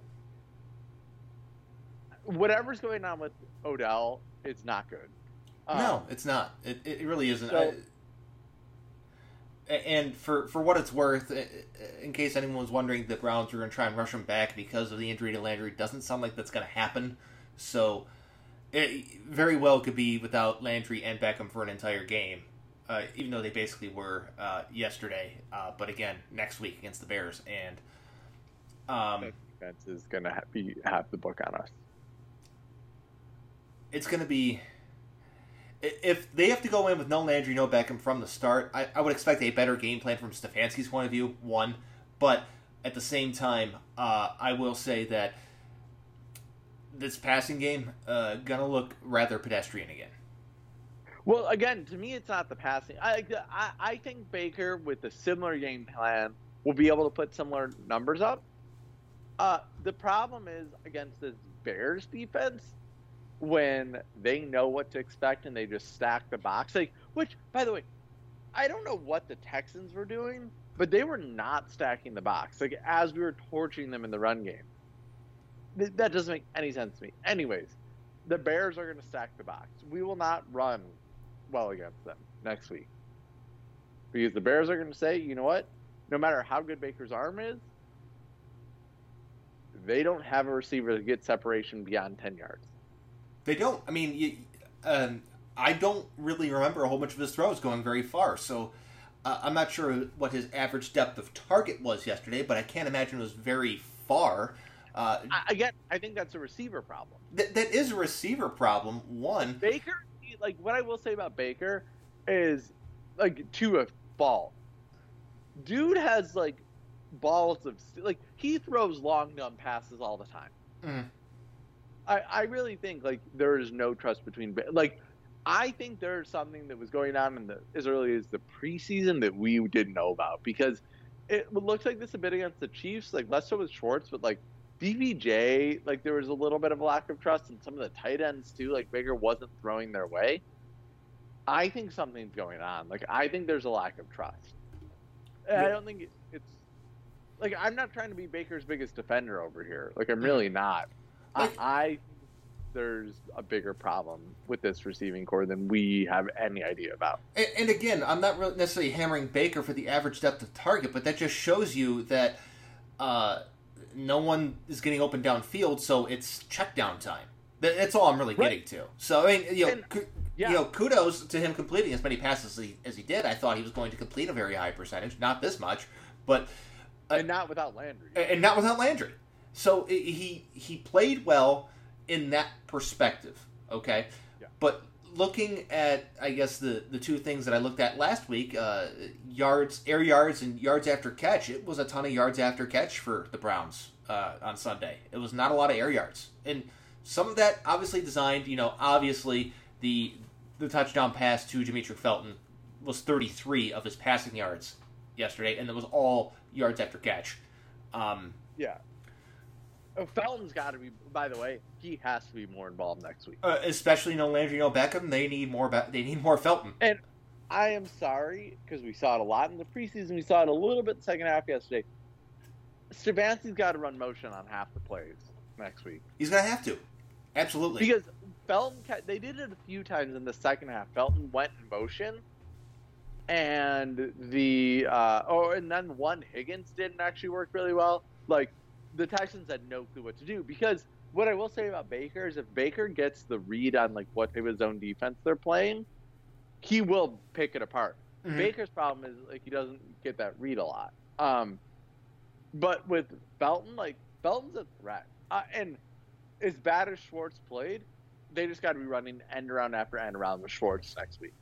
Whatever's going on with Odell, it's not good. Um, no, it's not. It it really isn't. So, I, and for for what it's worth, in case anyone was wondering, the Browns were going to try and rush him back because of the injury to Landry. It doesn't sound like that's going to happen. So. It very well could be without Landry and Beckham for an entire game, uh, even though they basically were uh, yesterday. Uh, but again, next week against the Bears, and um, the defense is going to have, be, have the book on us. It's going to be if they have to go in with no Landry, no Beckham from the start. I, I would expect a better game plan from Stefanski's point of view. One, but at the same time, uh, I will say that. This passing game uh, gonna look rather pedestrian again. Well, again, to me, it's not the passing. I, I I think Baker with a similar game plan will be able to put similar numbers up. Uh, the problem is against this Bears defense when they know what to expect and they just stack the box. Like, which, by the way, I don't know what the Texans were doing, but they were not stacking the box. Like, as we were torching them in the run game. That doesn't make any sense to me. Anyways, the Bears are going to stack the box. We will not run well against them next week. Because the Bears are going to say, you know what? No matter how good Baker's arm is, they don't have a receiver that gets separation beyond ten yards. They don't. I mean, you, um, I don't really remember a whole bunch of his throws going very far. So uh, I'm not sure what his average depth of target was yesterday, but I can't imagine it was very far. Uh, Again, I think that's a receiver problem. Th- that is a receiver problem. One, Baker, like what I will say about Baker is like to a ball. Dude has like balls of like he throws long dumb passes all the time. Mm. I I really think like there is no trust between like I think there's something that was going on in the as early as the preseason that we didn't know about because it looks like this a bit against the Chiefs. Like less so with Schwartz, but like. D B J, like, there was a little bit of a lack of trust in some of the tight ends, too. Like, Baker wasn't throwing their way. I think something's going on. Like, I think there's a lack of trust. Yeah. I don't think it's... Like, I'm not trying to be Baker's biggest defender over here. Like, I'm really not. Like, I, I think there's a bigger problem with this receiving core than we have any idea about. And, and again, I'm not really necessarily hammering Baker for the average depth of target, but that just shows you that... Uh, no one is getting open downfield, so it's check down time. That's all I'm really right. getting to. So, I mean, you know, and, cu- yeah. you know, kudos to him completing as many passes as he, as he did. I thought he was going to complete a very high percentage, not this much, but... Uh, and not without Landry. And not without Landry. So, he he played well in that perspective, okay? Yeah. But looking at, I guess, the, the two things that I looked at last week, uh, yards, air yards and yards after catch, it was a ton of yards after catch for the Browns uh, on Sunday. It was not a lot of air yards. And some of that obviously designed, you know, obviously the the touchdown pass to Demetric Felton was thirty-three of his passing yards yesterday, and it was all yards after catch. Um, yeah. Oh, Felton's got to be, by the way, he has to be more involved next week. Uh, especially no Landry, no Beckham. They need more Be- They need more Felton. And I am sorry, because we saw it a lot in the preseason. We saw it a little bit in the second half yesterday. Stefanski's got to run motion on half the plays next week. He's going to have to. Absolutely. Because Felton, they did it a few times in the second half. Felton went in motion, and the uh, oh, and then one Higgins didn't actually work really well. Like, the Texans had no clue what to do, because what I will say about Baker is if Baker gets the read on like what type of zone defense they're playing, he will pick it apart. Mm-hmm. Baker's problem is like he doesn't get that read a lot. Um, but with Felton, like Felton's a threat, uh, and as bad as Schwartz played, they just got to be running end around after end around with Schwartz next week.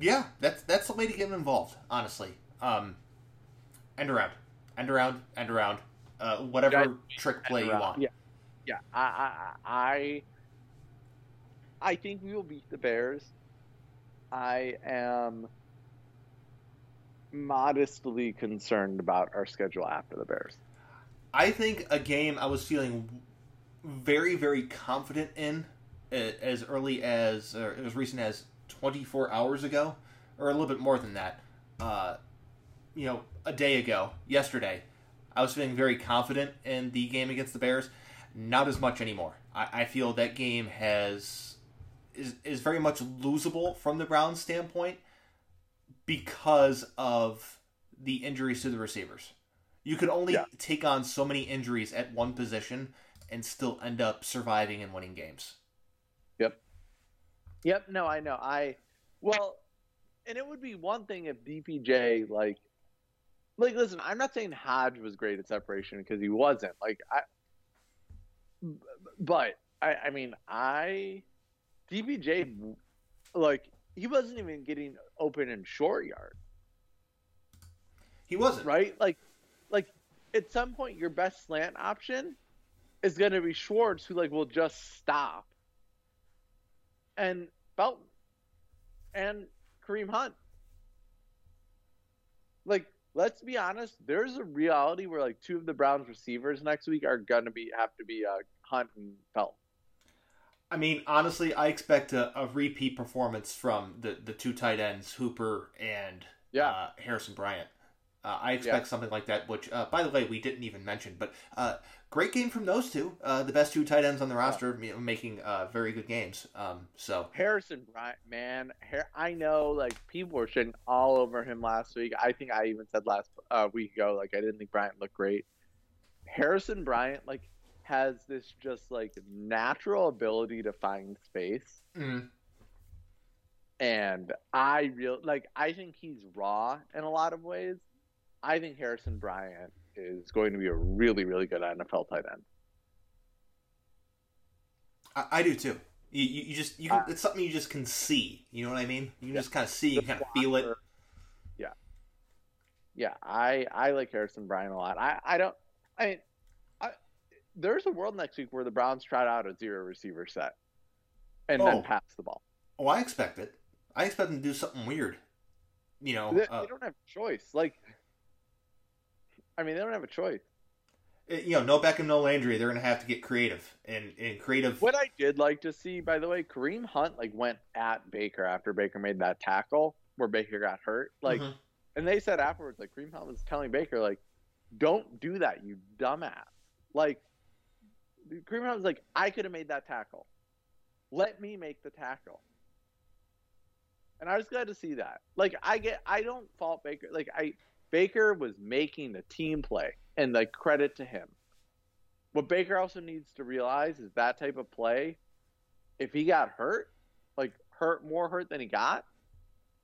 Yeah, that's that's the way to get him involved, honestly. Um, end around, end around, end around, uh, whatever yeah, trick play you want. Yeah, yeah. I, I, I, I think we will beat the Bears. I am modestly concerned about our schedule after the Bears. I think a game I was feeling very, very confident in as early as, or as recent as twenty-four hours ago, or a little bit more than that, uh, you know, a day ago, yesterday, I was feeling very confident in the game against the Bears. Not as much anymore. I, I feel that game has is is very much losable from the Browns' standpoint because of the injuries to the receivers. You can only yeah. take on so many injuries at one position and still end up surviving and winning games. Yep, no, I know. I well, and it would be one thing if D P J like, like listen, I'm not saying Hodge was great at separation because he wasn't. Like I, but I, I mean, I D P J, like he wasn't even getting open in short yard. He wasn't right. Like, like at some point, your best slant option is going to be Schwartz, who like will just stop. And Felton and Kareem Hunt. Like, let's be honest, there's a reality where like two of the Browns receivers next week are gonna be have to be uh, Hunt and Felton. I mean, honestly, I expect a, a repeat performance from the, the two tight ends, Hooper and yeah. uh, Harrison Bryant. Uh, I expect yeah. something like that. Which, uh, by the way, we didn't even mention, but uh, great game from those two. Uh, the best two tight ends on the roster, you know, making uh, very good games. Um, so Harrison Bryant, man, Har- I know like people were shitting all over him last week. I think I even said last uh, week ago, like I didn't think Bryant looked great. Harrison Bryant like has this just like natural ability to find space, mm. and I real like I think he's raw in a lot of ways. I think Harrison Bryant is going to be a really, really good N F L tight end. I, I do too. You, you, you just, you can, uh, it's something you just can see. You know what I mean? You can yeah, just kind of see, you kind of feel it. Yeah, yeah. I, I like Harrison Bryant a lot. I, I don't. I mean, I, there's a world next week where the Browns tried out a zero receiver set and oh. then pass the ball. Oh, I expect it. I expect them to do something weird. You know, they, uh, they don't have a choice. Like. I mean, they don't have a choice. You know, no Beckham, no Landry. They're going to have to get creative and, and creative. What I did like to see, by the way, Kareem Hunt like went at Baker after Baker made that tackle where Baker got hurt. Like, mm-hmm. and they said afterwards, like Kareem Hunt was telling Baker, like, "Don't do that, you dumbass." Like, Kareem Hunt was like, "I could have made that tackle. Let me make the tackle." And I was glad to see that. Like, I get, I don't fault Baker. Like, I. Baker was making the team play, and like credit to him. What Baker also needs to realize is that type of play, if he got hurt, like hurt more hurt than he got,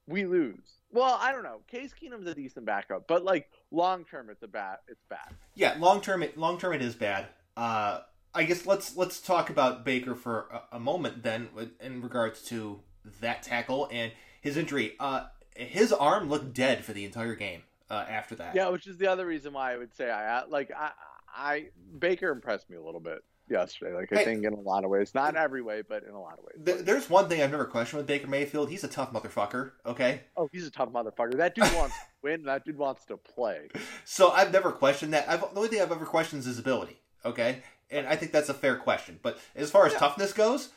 we lose. Well, I don't know. Case Keenum's a decent backup, but like long term, it's a bad. It's bad. Yeah, long term, long term, it is bad. Uh, I guess let's let's talk about Baker for a, a moment then, in regards to that tackle and his injury. Uh, his arm looked dead for the entire game. Uh, after that, yeah, which is the other reason why I would say I like I, I Baker impressed me a little bit yesterday. Like I hey, think in a lot of ways, not every way, but in a lot of ways. Th- there's one thing I've never questioned with Baker Mayfield. He's a tough motherfucker. Okay. Oh, he's a tough motherfucker. That dude wants to win. That dude wants to play. So I've never questioned that. I've, the only thing I've ever questioned is his ability. Okay, and I think that's a fair question. But as far as yeah. toughness goes,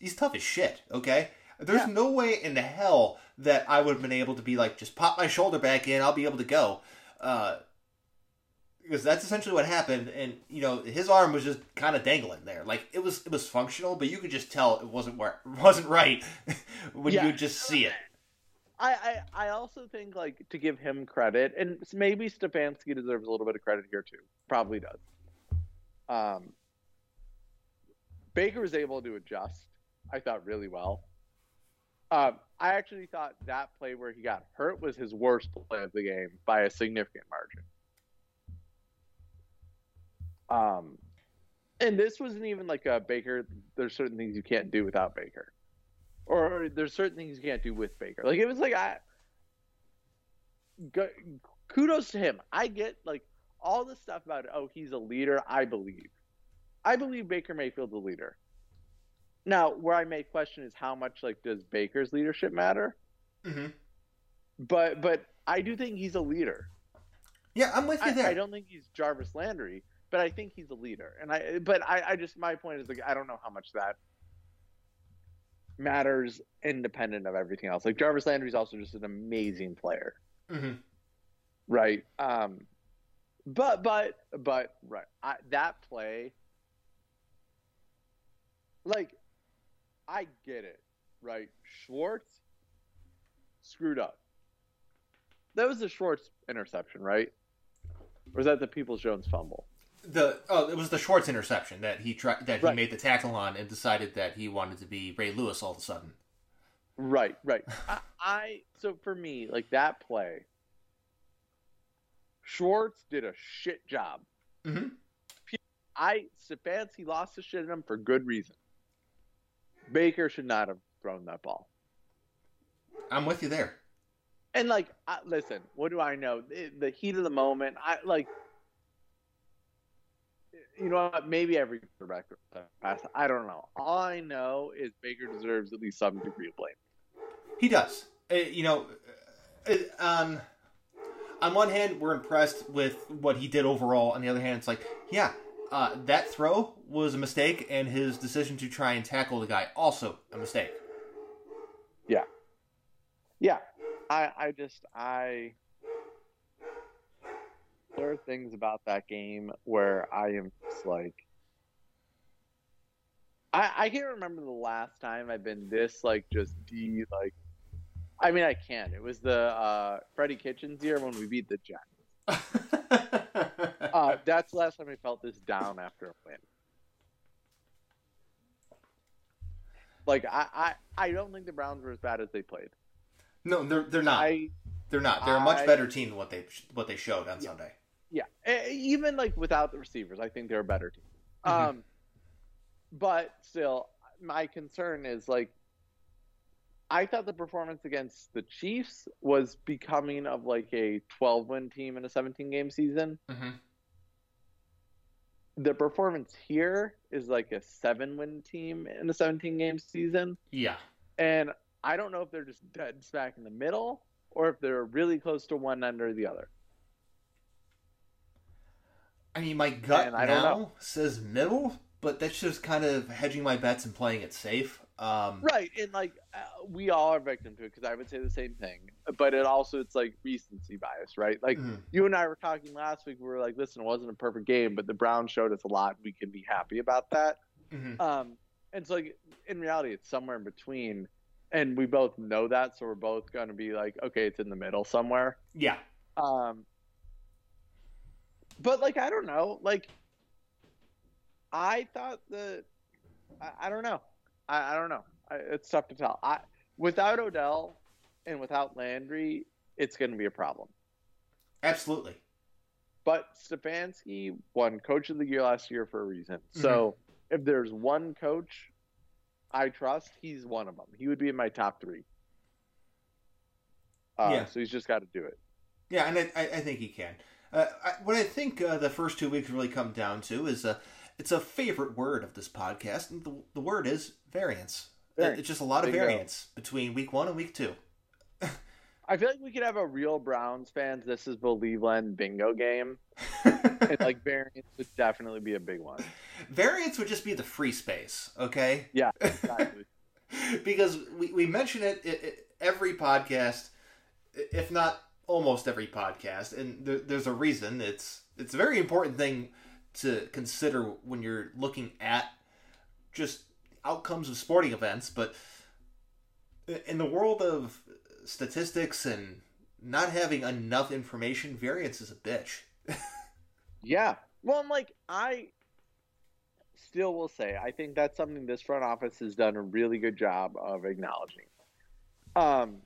he's tough as shit. Okay. There's yeah. no way in the hell that I would have been able to be like, just pop my shoulder back in, I'll be able to go. Uh, because that's essentially what happened. And, you know, his arm was just kind of dangling there. Like, it was it was functional, but you could just tell it wasn't, where, wasn't right when yeah. you just see it. I, I, I also think, like, to give him credit, and maybe Stefanski deserves a little bit of credit here too. Probably does. Um, Baker was able to adjust, I thought, really well. Um, I actually thought that play where he got hurt was his worst play of the game by a significant margin. Um, and this wasn't even like a Baker. There's certain things you can't do without Baker, or there's certain things you can't do with Baker. Like, it was like, I g- kudos to him. I get, like, all this stuff about, oh, he's a leader. I believe, I believe Baker Mayfield's a leader. Now, where I may question is how much, like, does Baker's leadership matter? Mm-hmm. But but I do think he's a leader. Yeah, I'm with you there. I, I don't think he's Jarvis Landry, but I think he's a leader. And I but I, I just my point is, like, I don't know how much that matters independent of everything else. Like, Jarvis Landry's also just an amazing player. Mm-hmm. Right. Um but but but right. I, that play, like, I get it, right? Schwartz screwed up. That was the Schwartz interception, right? Or was that the Peoples-Jones fumble? The oh, it was the Schwartz interception that he tried, that right. he made the tackle on and decided that he wanted to be Ray Lewis all of a sudden. Right, right. I, I so for me, like, that play, Schwartz did a shit job. Mm-hmm. I Stefanski lost his shit in him for good reason. Baker should not have thrown that ball. I'm with you there. And, like, I, listen, what do I know? The, the heat of the moment, I like. You know what? Maybe every quarterback. I don't know. All I know is Baker deserves at least some degree of blame. He does. It, you know, it, um, on one hand, we're impressed with what he did overall. On the other hand, it's like, yeah. Uh, that throw was a mistake, and his decision to try and tackle the guy, also a mistake. Yeah. Yeah. I, I just, I... There are things about that game where I am just like... I, I can't remember the last time I've been this, like, just de, like... I mean, I can. It was the uh, Freddie Kitchens year when we beat the Jets. Uh, that's the last time I felt this down after a win. Like, I, I, I don't think the Browns were as bad as they played. No, they're they're not. I, they're not. They're I, a much better team than what they what they showed on yeah, Sunday. Yeah, even, like, without the receivers, I think they're a better team. Mm-hmm. Um, but still, my concern is, like, I thought the performance against the Chiefs was becoming of, like, a twelve-win team in a seventeen-game season. Mm-hmm. The performance here is like a seven-win team in a seventeen-game season. Yeah. And I don't know if they're just dead smack in the middle or if they're really close to one end or the other. I mean, my gut and I now don't know. says middle, but that's just kind of hedging my bets and playing it safe. Um, right, and, like, uh, we all are victim to it, because I would say the same thing. But it also, it's like recency bias, right? Like, mm-hmm. you and I were talking last week, we were like, listen, it wasn't a perfect game, but the Browns showed us a lot. We can be happy about that. Mm-hmm. Um, and so, like, in reality, it's somewhere in between. And we both know that, so we're both going to be like, okay, it's in the middle somewhere. Yeah. Um. But, like, I don't know. Like, I thought the I, I don't know. I, I don't know. I, it's tough to tell. I, without Odell and without Landry, it's going to be a problem. Absolutely. But Stefanski won Coach of the Year last year for a reason. Mm-hmm. So if there's one coach I trust, he's one of them. He would be in my top three. Uh, yeah. So he's just got to do it. Yeah, and I, I think he can. Uh, I, what I think uh, the first two weeks really come down to is uh, – it's a favorite word of this podcast, and the, the word is variance. variance. It's just a lot of variance between week one and week two. I feel like we could have a real Browns fans, this is Believeland bingo game. And, like, variance would definitely be a big one. Variance would just be the free space, okay? Yeah, exactly. Because we, we mention it, it, it every podcast, if not almost every podcast, and there, there's a reason. It's, it's a very important thing to consider when you're looking at just outcomes of sporting events, but in the world of statistics and not having enough information, variance is a bitch. Yeah. Well, I'm like, I still will say, I think that's something this front office has done a really good job of acknowledging. Um,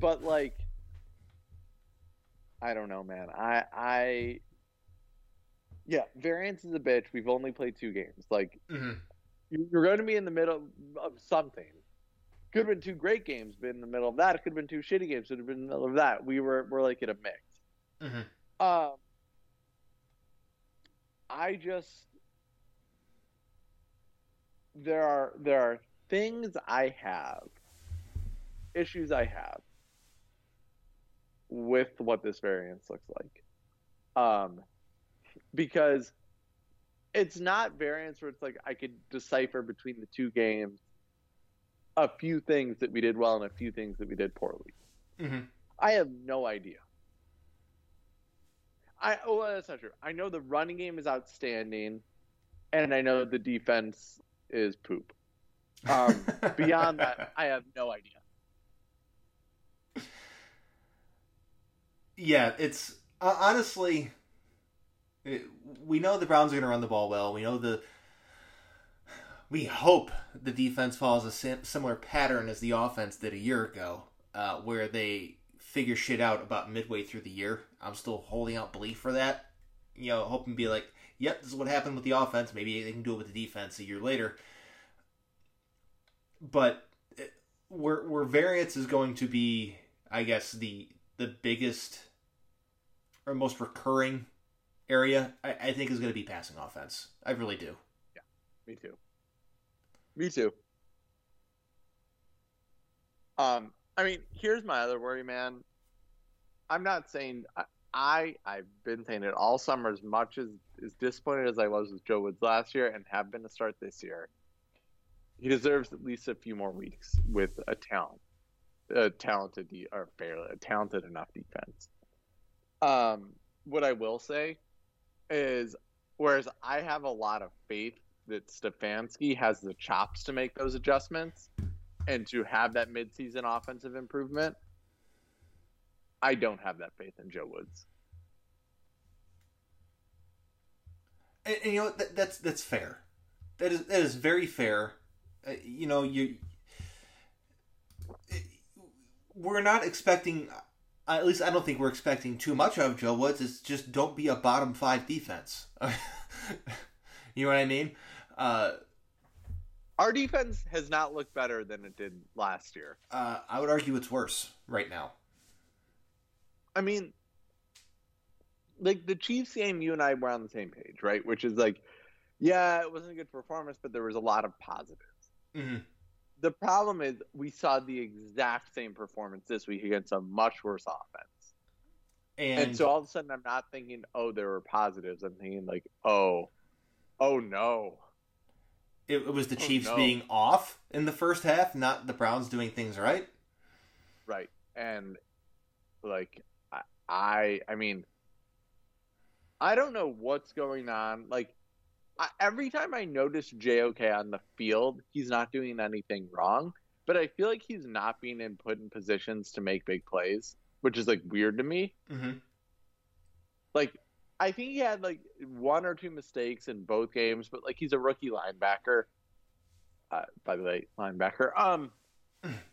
but like, I don't know, man. I, I, yeah, variance is a bitch. We've only played two games. Like, mm-hmm. You're going to be in the middle of something. Could have been two great games, been in the middle of that. It could have been two shitty games, could have been in the middle of that. We were, we're like in a mix. Mm-hmm. Um, I just, there are, there are things I have, issues I have with what this variance looks like. Um, because it's not variance where it's like I could decipher between the two games a few things that we did well and a few things that we did poorly. Mm-hmm. I have no idea. I oh, well, that's not true. I know the running game is outstanding, and I know the defense is poop. Um, beyond that, I have no idea. Yeah, it's uh, honestly... We know the Browns are going to run the ball well. We know the. We hope the defense follows a similar pattern as the offense did a year ago, uh, where they figure shit out about midway through the year. I'm still holding out belief for that. You know, hoping to be like, yep, this is what happened with the offense. Maybe they can do it with the defense a year later. But where where variance is going to be, I guess, the the biggest or most recurring area, I, I think is going to be passing offense. I really do. Yeah, me too. Me too. Um, I mean, here's my other worry, man. I'm not saying I, I I've been saying it all summer. As much as as disappointed as I was with Joe Woods last year, and have been to start this year, he deserves at least a few more weeks with a talent, a talented or barely a talented enough defense. Um, what I will say is, whereas I have a lot of faith that Stefanski has the chops to make those adjustments and to have that midseason offensive improvement, I don't have that faith in Joe Woods. And, and you know that, that's that's fair. That is that is very fair. Uh, you know you. We're not expecting. At least I don't think we're expecting too much of Joe Woods. It's just don't be a bottom five defense. You know what I mean? Uh, Our defense has not looked better than it did last year. Uh, I would argue it's worse right now. I mean, like the Chiefs game, you and I were on the same page, right? Which is like, yeah, it wasn't a good performance, but there was a lot of positives. Mm-hmm. The problem is we saw the exact same performance this week against a much worse offense. And, and so all of a sudden I'm not thinking, oh, there were positives. I'm thinking like, oh, oh no. It, it was the oh, Chiefs no. being off in the first half, not the Browns doing things right. Right. And like, I, I, I mean, I don't know what's going on. Like, every time I notice J O K on the field, he's not doing anything wrong, but I feel like he's not being in, put in positions to make big plays, which is like weird to me. Mm-hmm. Like, I think he had like one or two mistakes in both games, but like he's a rookie linebacker. Uh, by the way, linebacker. Um,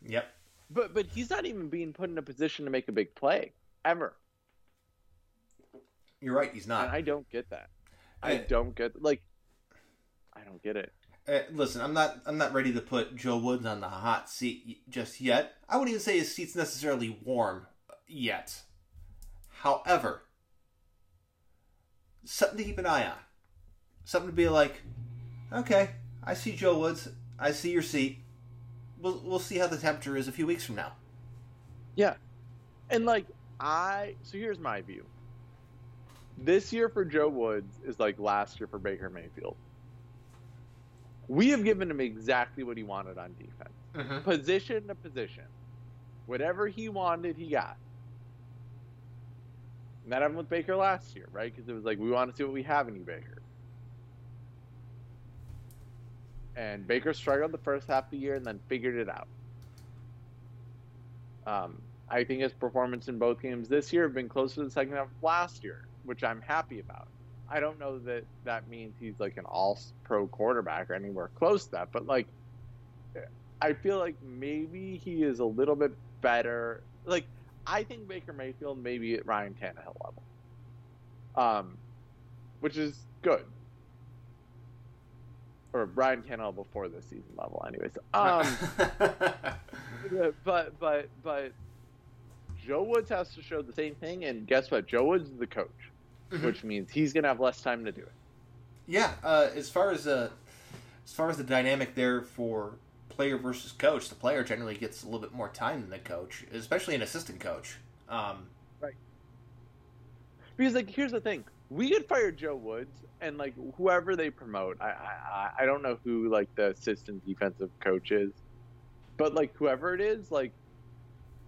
yep. But but he's not even being put in a position to make a big play ever. You're right. He's not. And I don't get that. I don't get like. I don't get it. Uh, listen, I'm not. I'm not ready to put Joe Woods on the hot seat just yet. I wouldn't even say his seat's necessarily warm yet. However, something to keep an eye on. Something to be like, okay, I see Joe Woods. I see your seat. We'll we'll see how the temperature is a few weeks from now. Yeah, and like I. So here's my view. This year for Joe Woods is like last year for Baker Mayfield. We have given him exactly what he wanted on defense. Mm-hmm. Position to position. Whatever he wanted, he got. And that happened with Baker last year, right? Because it was like, we want to see what we have in you, Baker. And Baker struggled the first half of the year and then figured it out. Um, I think his performance in both games this year have been closer to the second half of last year, which I'm happy about. I don't know that that means he's like an all-pro quarterback or anywhere close to that, but like I feel like maybe he is a little bit better. Like I think Baker Mayfield may be at Ryan Tannehill level, um, which is good. Or Ryan Tannehill before the season level, anyways. Um, but but but Joe Woods has to show the same thing, and guess what? Joe Woods is the coach. Mm-hmm. Which means he's going to have less time to do it. Yeah, uh, as far as uh, as far as the dynamic there for player versus coach, the player generally gets a little bit more time than the coach, especially an assistant coach. Um, right. Because like, here's the thing: we could fire Joe Woods and like whoever they promote. I I, I don't know who like the assistant defensive coach is, but like whoever it is, like.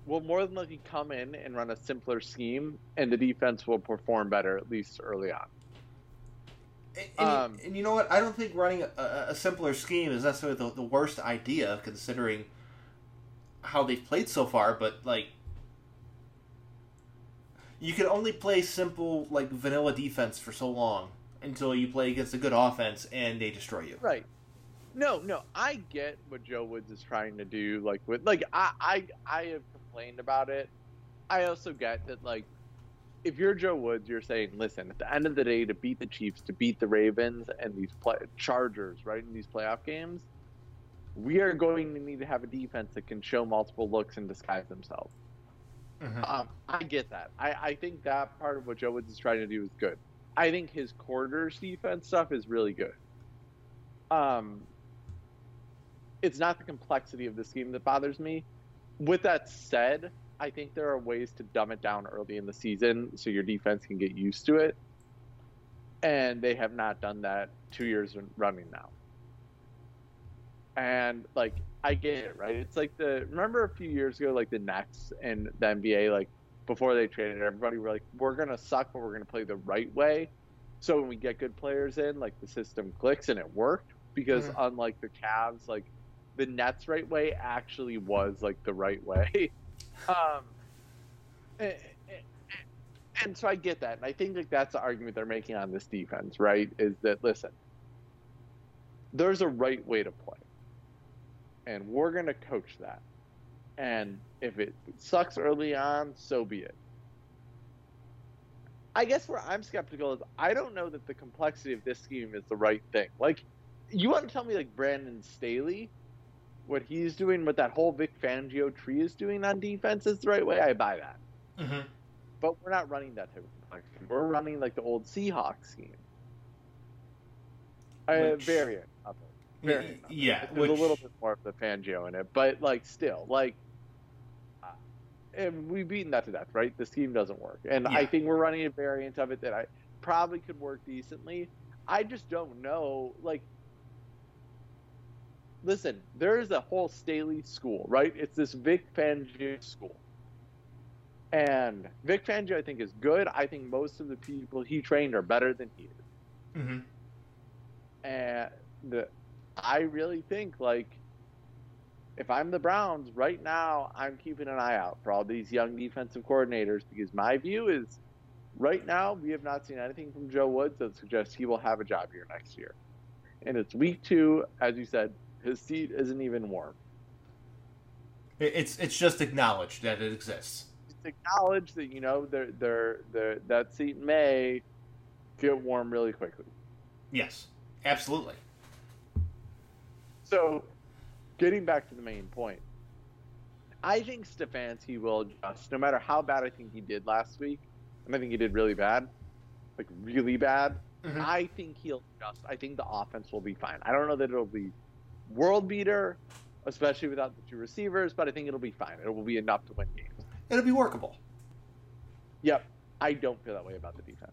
Will more than likely come in and run a simpler scheme, and the defense will perform better, at least early on. And, and, um, and you know what? I don't think running a, a simpler scheme is necessarily the, the worst idea, considering how they've played so far. But, like, you can only play simple, like, vanilla defense for so long until you play against a good offense and they destroy you. Right. No, no. I get what Joe Woods is trying to do. Like, with, like I, I, I have complained about it. I also get that, like, if you're Joe Woods, you're saying, listen, at the end of the day, to beat the Chiefs, to beat the Ravens and these play- Chargers, right, in these playoff games, we are going to need to have a defense that can show multiple looks and disguise themselves. Mm-hmm. Um, I get that. I, I think that part of what Joe Woods is trying to do is good. I think his quarters defense stuff is really good. Um, it's not the complexity of the scheme that bothers me. With that said, I think there are ways to dumb it down early in the season so your defense can get used to it. And they have not done that two years running now. And, like, I get it, right? It's like the – remember a few years ago, like, the Nets and the N B A, like, before they traded everybody, were like, we're going to suck, but we're going to play the right way. So when we get good players in, like, the system clicks, and it worked because mm-hmm. unlike the Cavs, like, the Nets' right way actually was, like, the right way. Um, and, and so I get that. And I think, like, that's the argument they're making on this defense, right, is that, listen, there's a right way to play. And we're going to coach that. And if it sucks early on, so be it. I guess where I'm skeptical is I don't know that the complexity of this scheme is the right thing. Like, you want to tell me, like, Brandon Staley – what he's doing, what that whole Vic Fangio tree is doing on defense is the right way. I buy that. Mm-hmm. But we're not running that type of complexity. We're running, like, the old Seahawks scheme. A variant of it. Variant y- yeah. There's a little bit more of the Fangio in it. But, like, still, like, uh, and we've beaten that to death, right? The scheme doesn't work. And yeah. I think we're running a variant of it that I probably could work decently. I just don't know, like, listen, there is a whole Staley school, right? It's this Vic Fangio school. And Vic Fangio, I think, is good. I think most of the people he trained are better than he is. Mm-hmm. And the, I really think, like, if I'm the Browns, right now I'm keeping an eye out for all these young defensive coordinators because my view is right now we have not seen anything from Joe Woods that suggests he will have a job here next year. And it's week two, as you said. His seat isn't even warm. It's it's just acknowledged that it exists. It's acknowledged that, you know, they're, they're, they're, that seat may get warm really quickly. Yes, absolutely. So, getting back to the main point, I think Stefanski will adjust, no matter how bad I think he did last week, and I think he did really bad, like really bad, mm-hmm. I think he'll adjust. I think the offense will be fine. I don't know that it'll be world beater, especially without the two receivers, but I think it'll be fine. It will be enough to win games. It'll be workable. Yep. I don't feel that way about the defense.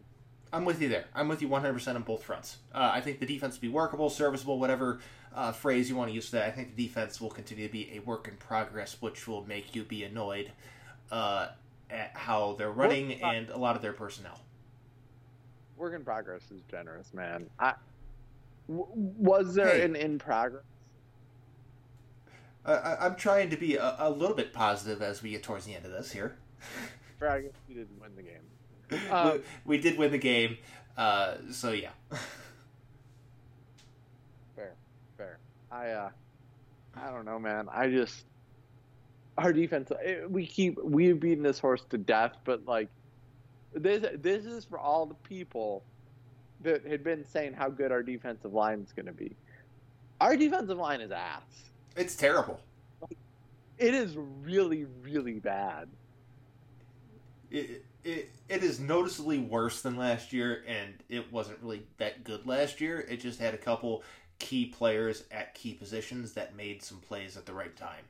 I'm with you there. I'm with you one hundred percent on both fronts. Uh, I think the defense will be workable, serviceable, whatever uh, phrase you want to use for that. I think the defense will continue to be a work in progress, which will make you be annoyed uh, at how they're running work and a lot of their personnel. Work in progress is generous, man. I, w- was there hey. an in progress? I, I'm trying to be a, a little bit positive as we get towards the end of this here. Right, I guess we didn't win the game. Um, we, we did win the game, uh, so yeah. Fair, fair. I, uh, I don't know, man. I just our defense. It, we keep we've beaten this horse to death, but like this, this is for all the people that had been saying how good our defensive line is going to be. Our defensive line is ass. It's terrible. It is really, really bad. It, it it is noticeably worse than last year, and it wasn't really that good last year. It just had a couple key players at key positions that made some plays at the right time,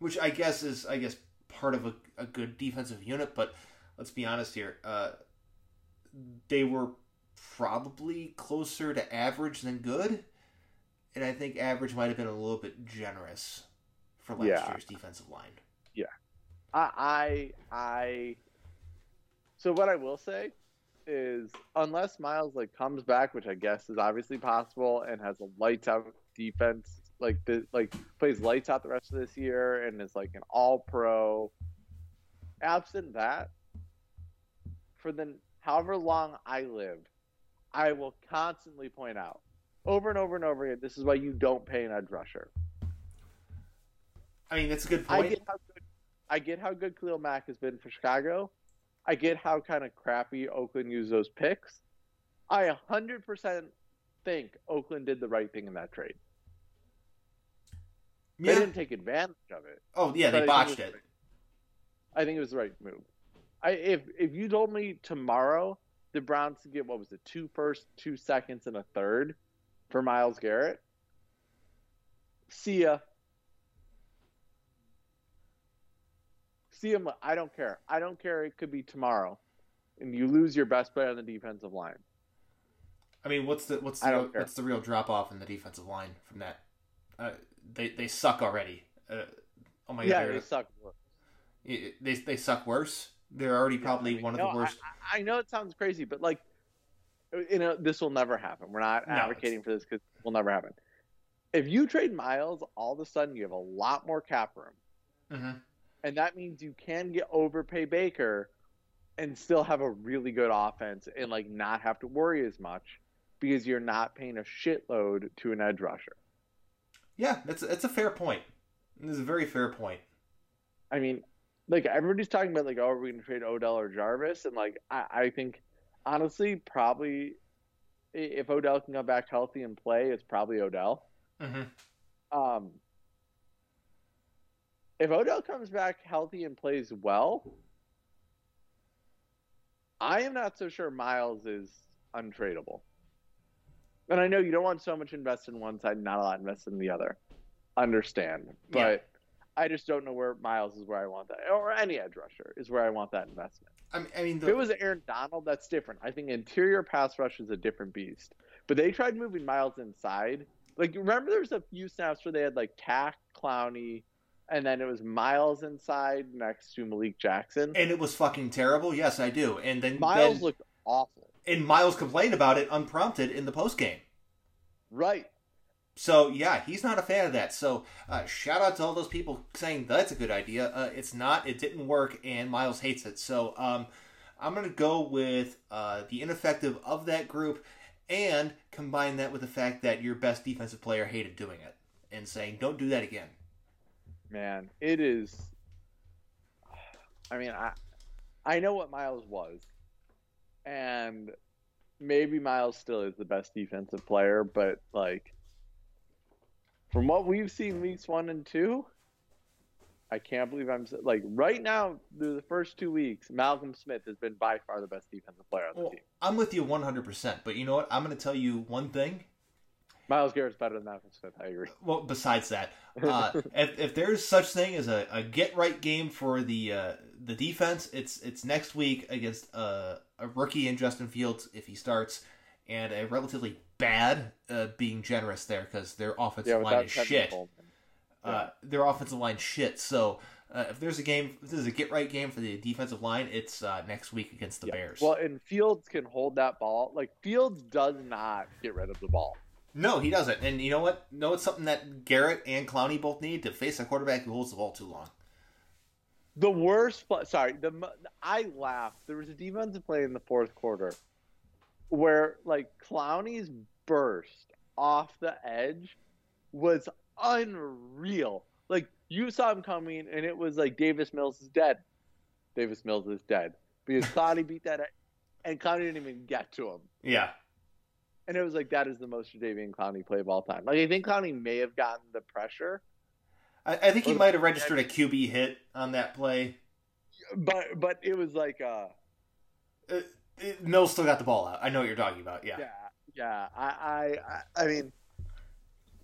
which I guess is I guess part of a, a good defensive unit. But let's be honest here, uh, they were probably closer to average than good, and I think average might have been a little bit generous for last yeah. year's defensive line. Yeah. I, I, so what I will say is, unless Myles like comes back, which I guess is obviously possible, and has a lights out defense, like the, like plays lights out the rest of this year, and is like an all pro. Absent that, for the however long I live, I will constantly point out over and over and over again, this is why you don't pay an edge rusher. I mean, that's a good point. I get how good I get how good Khalil Mack has been for Chicago. I get how kind of crappy Oakland used those picks. I one hundred percent think Oakland did the right thing in that trade. Yeah. They didn't take advantage of it. Oh, yeah, they botched it. I think it was the right move. I, if if you told me tomorrow the Browns could get, what was it, two firsts, two seconds, and a third for Myles Garrett, see ya. See him. I don't care. I don't care. It could be tomorrow, and you lose your best player on the defensive line. I mean, what's the what's the real, what's the real drop off in the defensive line from that? Uh, they they suck already. Uh, oh my yeah, god! Yeah, they suck worse. They they suck worse. They're already probably yeah, I mean, one no, of the worst. I, I know it sounds crazy, but like, you know, this will never happen. We're not no, advocating it's... for this because it will never happen. If you trade Myles, all of a sudden you have a lot more cap room. Mm-hmm. And that means you can get overpay Baker and still have a really good offense and, like, not have to worry as much because you're not paying a shitload to an edge rusher. Yeah, that's, that's a fair point. This is a very fair point. I mean, like, everybody's talking about, like, oh, are we going to trade Odell or Jarvis? And, like, I, I think, honestly, probably if Odell can come back healthy and play, it's probably Odell. Mm-hmm. Um. If Odell comes back healthy and plays well, I am not so sure Myles is untradeable. And I know you don't want so much invested in one side and not a lot invested in the other. Understand. But yeah. I just don't know where Myles is where I want that. Or any edge rusher is where I want that investment. I mean, the... If it was Aaron Donald, that's different. I think interior pass rush is a different beast. But they tried moving Myles inside. Like, remember there was a few snaps where they had, like, Tack, Clowney, and then it was Myles inside next to Malik Jackson. And it was fucking terrible. Yes, I do. And then Myles then, looked awful. And Myles complained about it unprompted in the postgame. Right. So, yeah, he's not a fan of that. So, uh, shout out to all those people saying that's a good idea. Uh, it's not. It didn't work. And Myles hates it. So, um, I'm going to go with uh, the ineffective of that group and combine that with the fact that your best defensive player hated doing it and saying, don't do that again. Man, it is. I mean, I I know what Myles was, and maybe Myles still is the best defensive player, but like from what we've seen weeks one and two, I can't believe I'm like right now through the first two weeks, Malcolm Smith has been by far the best defensive player on the well, team. I'm with you one hundred percent, but you know what? I'm going to tell you one thing. Myles Garrett's better than Malcolm Smith, I agree. Well, besides that, uh, if, if there's such thing as a, a get-right game for the uh, the defense, it's it's next week against uh, a rookie in Justin Fields, if he starts, and a relatively bad, uh, being generous there, because their offensive yeah, line is shit. Yeah. Uh, their offensive line shit. So uh, if there's a game, if this is a get-right game for the defensive line, it's uh, next week against the yeah. Bears. Well, and Fields can hold that ball. Like, Fields does not get rid of the ball. No, he doesn't. And you know what? No, it's something that Garrett and Clowney both need to face a quarterback who holds the ball too long. The worst – sorry, the I laughed. There was a defensive play in the fourth quarter where, like, Clowney's burst off the edge was unreal. Like, you saw him coming, and it was like Davis Mills is dead. Davis Mills is dead. Because Clowney beat that – and Clowney didn't even get to him. Yeah. And it was like, that is the most Jadeveon Clowney play of all time. Like, I think Clowney may have gotten the pressure. I, I think he might have registered a Q B hit on that play. But but it was like... Uh, uh, it, Mills still got the ball out. I know what you're talking about, yeah. Yeah, yeah. I, I, I mean,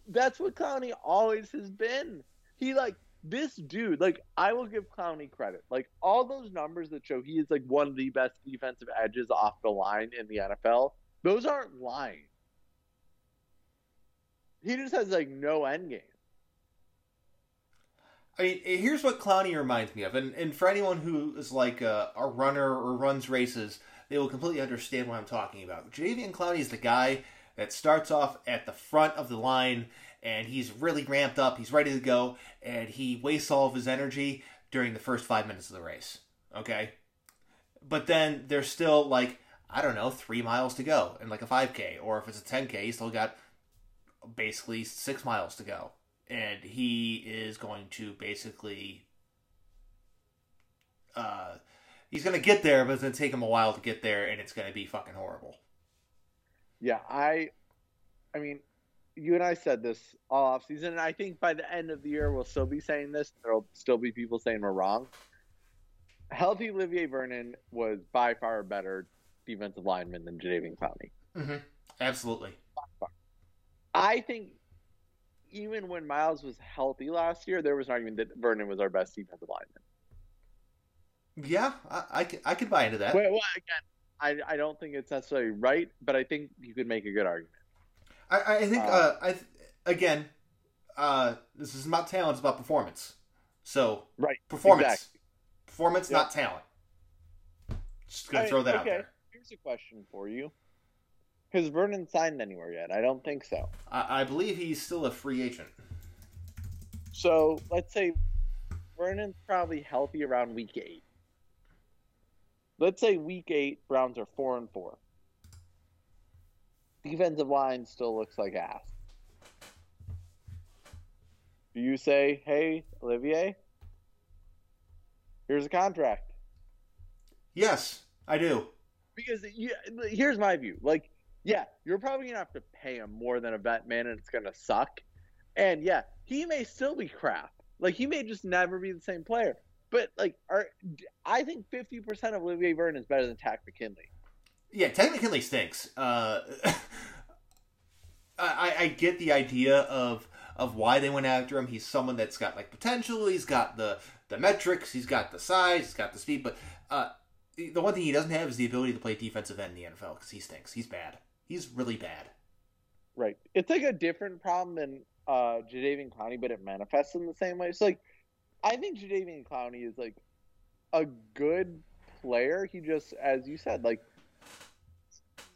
that's what Clowney always has been. He, like, this dude, like, I will give Clowney credit. Like, all those numbers that show he is, like, one of the best defensive edges off the line in the N F L... Those aren't lying. He just has, like, no end game. I mean, here's what Clowney reminds me of. And, and for anyone who is, like, a, a runner or runs races, they will completely understand what I'm talking about. Jadeveon Clowney is the guy that starts off at the front of the line, and he's really ramped up. He's ready to go, and he wastes all of his energy during the first five minutes of the race. Okay? But then there's still, like... I don't know, three miles to go and like a five K. Or if it's a ten K, he's still got basically six miles to go. And he is going to basically... Uh, he's going to get there, but it's going to take him a while to get there, and it's going to be fucking horrible. Yeah, I... I mean, you and I said this all offseason, and I think by the end of the year we'll still be saying this. There'll still be people saying we're wrong. Healthy Olivier Vernon was by far better defensive lineman than Jadeveon Clowney. Mm-hmm. Absolutely. I think even when Myles was healthy last year, there was an argument that Vernon was our best defensive lineman. Yeah, I, I, I could buy into that. Well, well again, I, I don't think it's necessarily right, but I think you could make a good argument. I, I think, uh, uh, I th- again, uh, this isn't about talent, it's about performance. So, right, performance. Exactly. Performance, yep. Not talent. Just going to throw that okay. out there. A question for you. Has Vernon signed anywhere yet? I don't think so. I, I believe he's still a free agent. So let's say Vernon's probably healthy around week eight. Let's say week eight, Browns are four and four. Defensive line still looks like ass. Do you say, hey, Olivier, here's a contract? Yes, I do. Because you, here's my view. Like, yeah, you're probably going to have to pay him more than a vet man, and it's going to suck. And, yeah, he may still be crap. Like, he may just never be the same player. But, like, our, I think fifty percent of Olivier Vernon is better than Tack McKinley. Yeah, Tack McKinley stinks. Uh, I, I get the idea of, of why they went after him. He's someone that's got, like, potential. He's got the, the metrics. He's got the size. He's got the speed. But – uh the one thing he doesn't have is the ability to play defensive end in the N F L because he stinks. He's bad. He's really bad. Right. It's like a different problem than uh, Jadeveon Clowney, but it manifests in the same way. So, like, I think Jadeveon Clowney is, like, a good player. He just, as you said, like,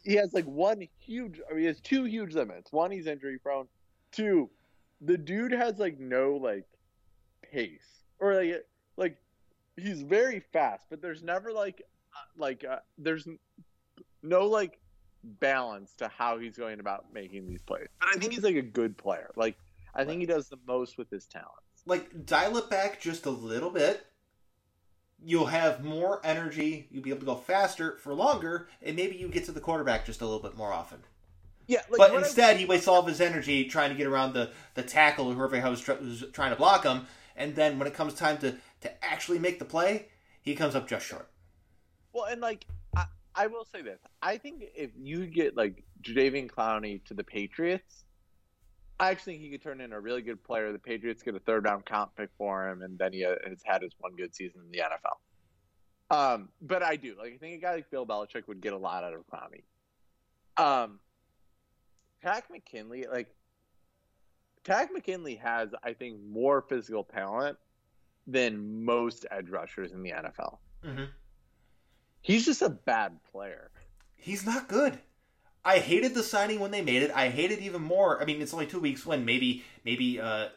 he has, like, one huge – I mean, he has two huge limits. One, he's injury-prone. Two, the dude has, like, no, like, pace. Or, like, like he's very fast, but there's never, like – like uh, there's no like balance to how he's going about making these plays. But I think he's like a good player. Like I right. think he does the most with his talents. Like dial it back just a little bit. You'll have more energy. You'll be able to go faster for longer, and maybe you get to the quarterback just a little bit more often. Yeah, like, but instead I... he wastes all of his energy trying to get around the, the tackle or whoever was tr- who's trying to block him. And then when it comes time to, to actually make the play, he comes up just short. Well, and, like, I, I will say this. I think if you get, like, Jadeveon Clowney to the Patriots, I actually think he could turn in a really good player. The Patriots get a third-round comp pick for him, and then he has had his one good season in the N F L. Um, but I do. Like, I think a guy like Bill Belichick would get a lot out of Clowney. Um, Tack McKinley, like, Tack McKinley has, I think, more physical talent than most edge rushers in the N F L. Mm-hmm. He's just a bad player. He's not good. I hated the signing when they made it. I hate it even more. I mean, it's only two weeks when maybe maybe uh,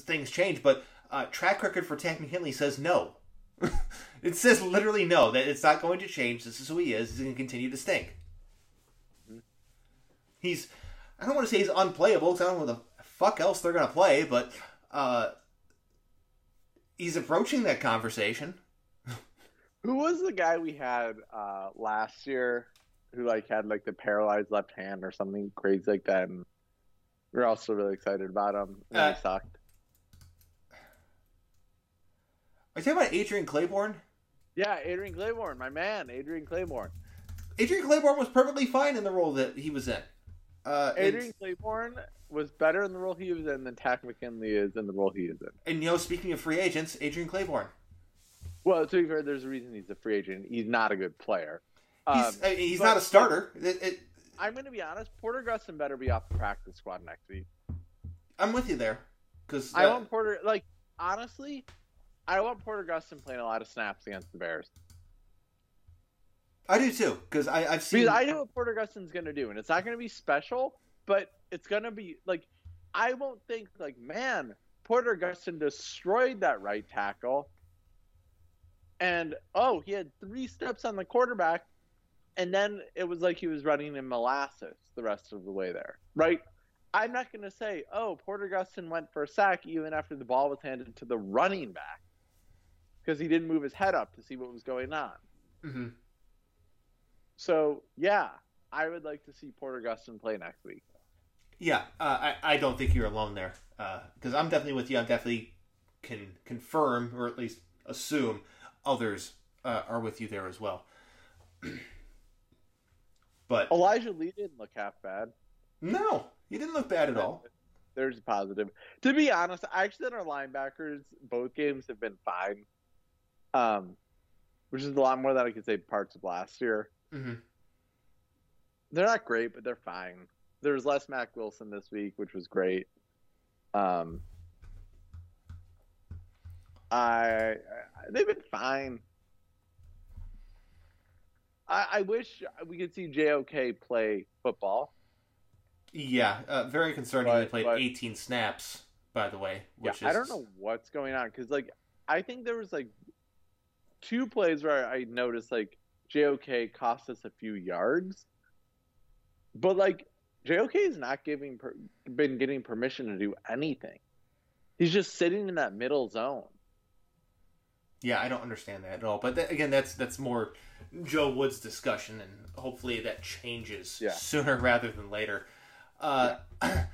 things change, but uh, track record for Tack McKinley says no. It says literally no, that it's not going to change. This is who he is. He's going to continue to stink. He's, I don't want to say he's unplayable, because I don't know what the fuck else they're going to play, but uh, he's approaching that conversation. Who was the guy we had uh, last year who like had like the paralyzed left hand or something crazy like that? And we were also really excited about him. And uh, he sucked. Are you talking about Adrian Claiborne? Yeah, Adrian Claiborne, my man, Adrian Claiborne. Adrian Claiborne was perfectly fine in the role that he was in. Uh, Adrian and, Claiborne was better in the role he was in than Tack McKinley is in the role he is in. And, you know, speaking of free agents, Adrian Claiborne. Well, to be fair, there's a reason he's a free agent. He's not a good player. Um, he's I mean, he's not a starter. It, it, I'm going to be honest. Porter Gustin better be off the practice squad next week. I'm with you there. Cause, uh, I want Porter – like, honestly – I want Porter Gustin playing a lot of snaps against the Bears. I do too, because I've seen. Because I know what Porter Gustin's going to do, and it's not going to be special, but it's going to be like, I won't think like, man, Porter Gustin destroyed that right tackle, and oh, he had three steps on the quarterback, and then it was like he was running in molasses the rest of the way there, right? I'm not going to say, oh, Porter Gustin went for a sack even after the ball was handed to the running back, because he didn't move his head up to see what was going on. Mm-hmm. So, yeah, I would like to see Porter Gustin play next week. Yeah, uh, I, I don't think you're alone there, because uh, I'm definitely with you. I definitely can confirm, or at least assume, others uh, are with you there as well. But Elijah Lee didn't look half bad. No, he didn't look bad at all. There's a positive. To be honest, actually, our linebackers, both games have been fine. Um, which is a lot more than I could say parts of last year. Mm-hmm. They're not great, but they're fine. There was less Mack Wilson this week, which was great. Um, I, I they've been fine. I, I wish we could see J O K play football. Yeah, uh, very concerning. But, they played but, eighteen snaps, by the way. Which yeah, is... I don't know what's going on, because like I think there was like. Two plays where I noticed, like, J O K cost us a few yards. But, like, J O K is not giving per- been getting permission to do anything. He's just sitting in that middle zone. Yeah, I don't understand that at all. But, that, again, that's that's more Joe Woods' discussion, and hopefully that changes yeah. sooner rather than later. Uh, yeah.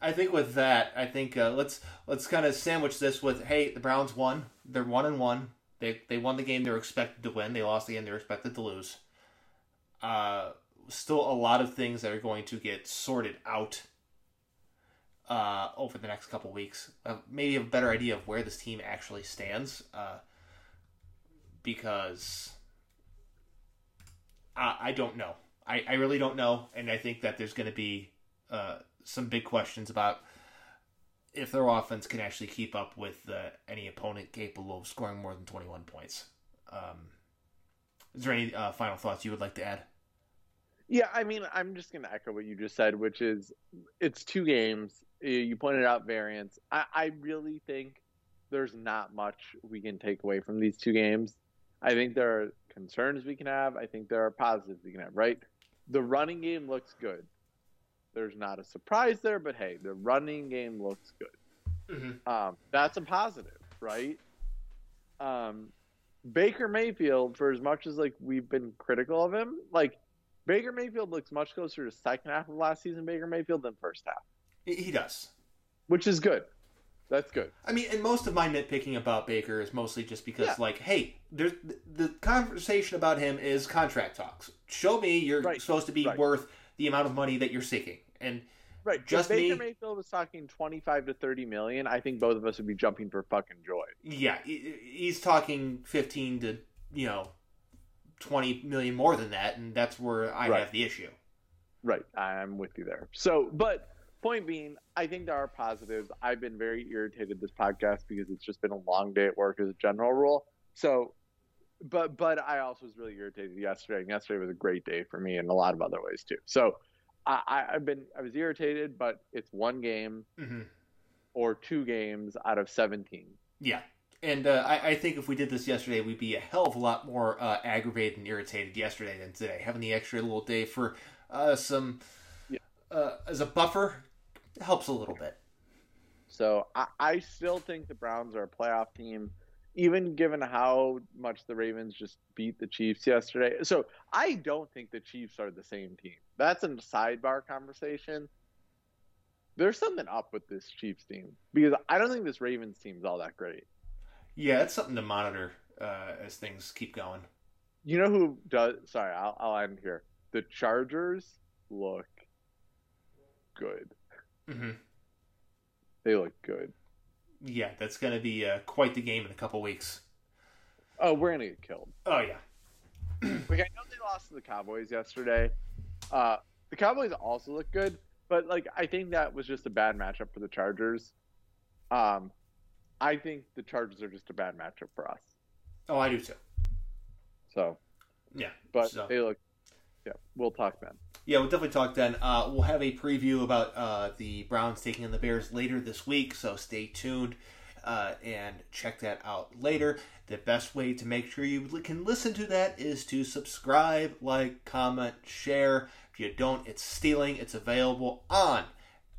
I think with that, I think uh, let's let's kind of sandwich this with, hey, the Browns won. They're one and one. They they won the game they were expected to win. They lost the game they were expected to lose. Uh, still a lot of things that are going to get sorted out uh, over the next couple weeks. Uh, maybe a better idea of where this team actually stands, uh, because I, I don't know. I, I really don't know, and I think that there's going to be uh, some big questions about if their offense can actually keep up with uh, any opponent capable of scoring more than twenty-one points. Um, is there any uh, final thoughts you would like to add? Yeah, I mean, I'm just going to echo what you just said, which is it's two games. You pointed out variance. I, I really think there's not much we can take away from these two games. I think there are concerns we can have. I think there are positives we can have, right? The running game looks good. There's not a surprise there, but hey, the running game looks good. Mm-hmm. Um, that's a positive, right? Um, Baker Mayfield, for as much as like we've been critical of him, like Baker Mayfield looks much closer to second half of last season Baker Mayfield than first half. He does, which is good. That's good. I mean, and most of my nitpicking about Baker is mostly just because, yeah. like, hey, there's the conversation about him is contract talks. Show me you're right. supposed to be right. worth the amount of money that you're seeking. And right. just if Baker me, Mayfield was talking twenty-five to thirty million, I think both of us would be jumping for fucking joy. Yeah, he's talking fifteen to, you know, twenty million more than that, and that's where I right. have the issue. Right. I'm with you there. So, but point being, I think there are positives. I've been very irritated this podcast because it's just been a long day at work as a general rule. So but but I also was really irritated yesterday. And yesterday was a great day for me in a lot of other ways too. So I, I've been I was irritated, but it's one game mm-hmm. or two games out of seventeen. Yeah. And uh, I, I think if we did this yesterday, we'd be a hell of a lot more uh, aggravated and irritated yesterday than today. Having the extra little day for uh, some yeah. uh, as a buffer helps a little bit. So I, I still think the Browns are a playoff team, even given how much the Ravens just beat the Chiefs yesterday. So I don't think the Chiefs are the same team. That's a sidebar conversation. There's something up with this Chiefs team because I don't think this Ravens team is all that great. Yeah, it's something to monitor uh, as things keep going. You know who does? Sorry, I'll, I'll end here. The Chargers look good. Mm-hmm. They look good. Yeah, that's going to be uh, quite the game in a couple weeks. Oh, we're going to get killed. Oh, yeah. Like, I know they lost to the Cowboys yesterday. Uh, the Cowboys also look good, but like I think that was just a bad matchup for the Chargers. Um. I think the Chargers are just a bad matchup for us. Oh, I do too. So, yeah, but so. They look. Yeah, we'll talk then. Yeah, we'll definitely talk then. Uh, we'll have a preview about uh, the Browns taking on the Bears later this week, so stay tuned uh, and check that out later. The best way to make sure you can listen to that is to subscribe, like, comment, share. If you don't, it's stealing. It's available on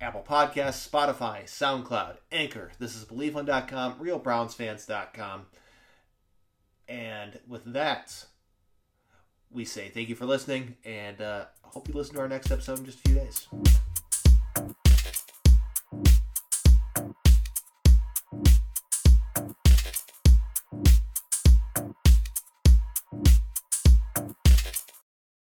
Apple Podcasts, Spotify, SoundCloud, Anchor. This is believe one dot com, real browns fans dot com. And with that, we say thank you for listening, and uh, hope you listen to our next episode in just a few days.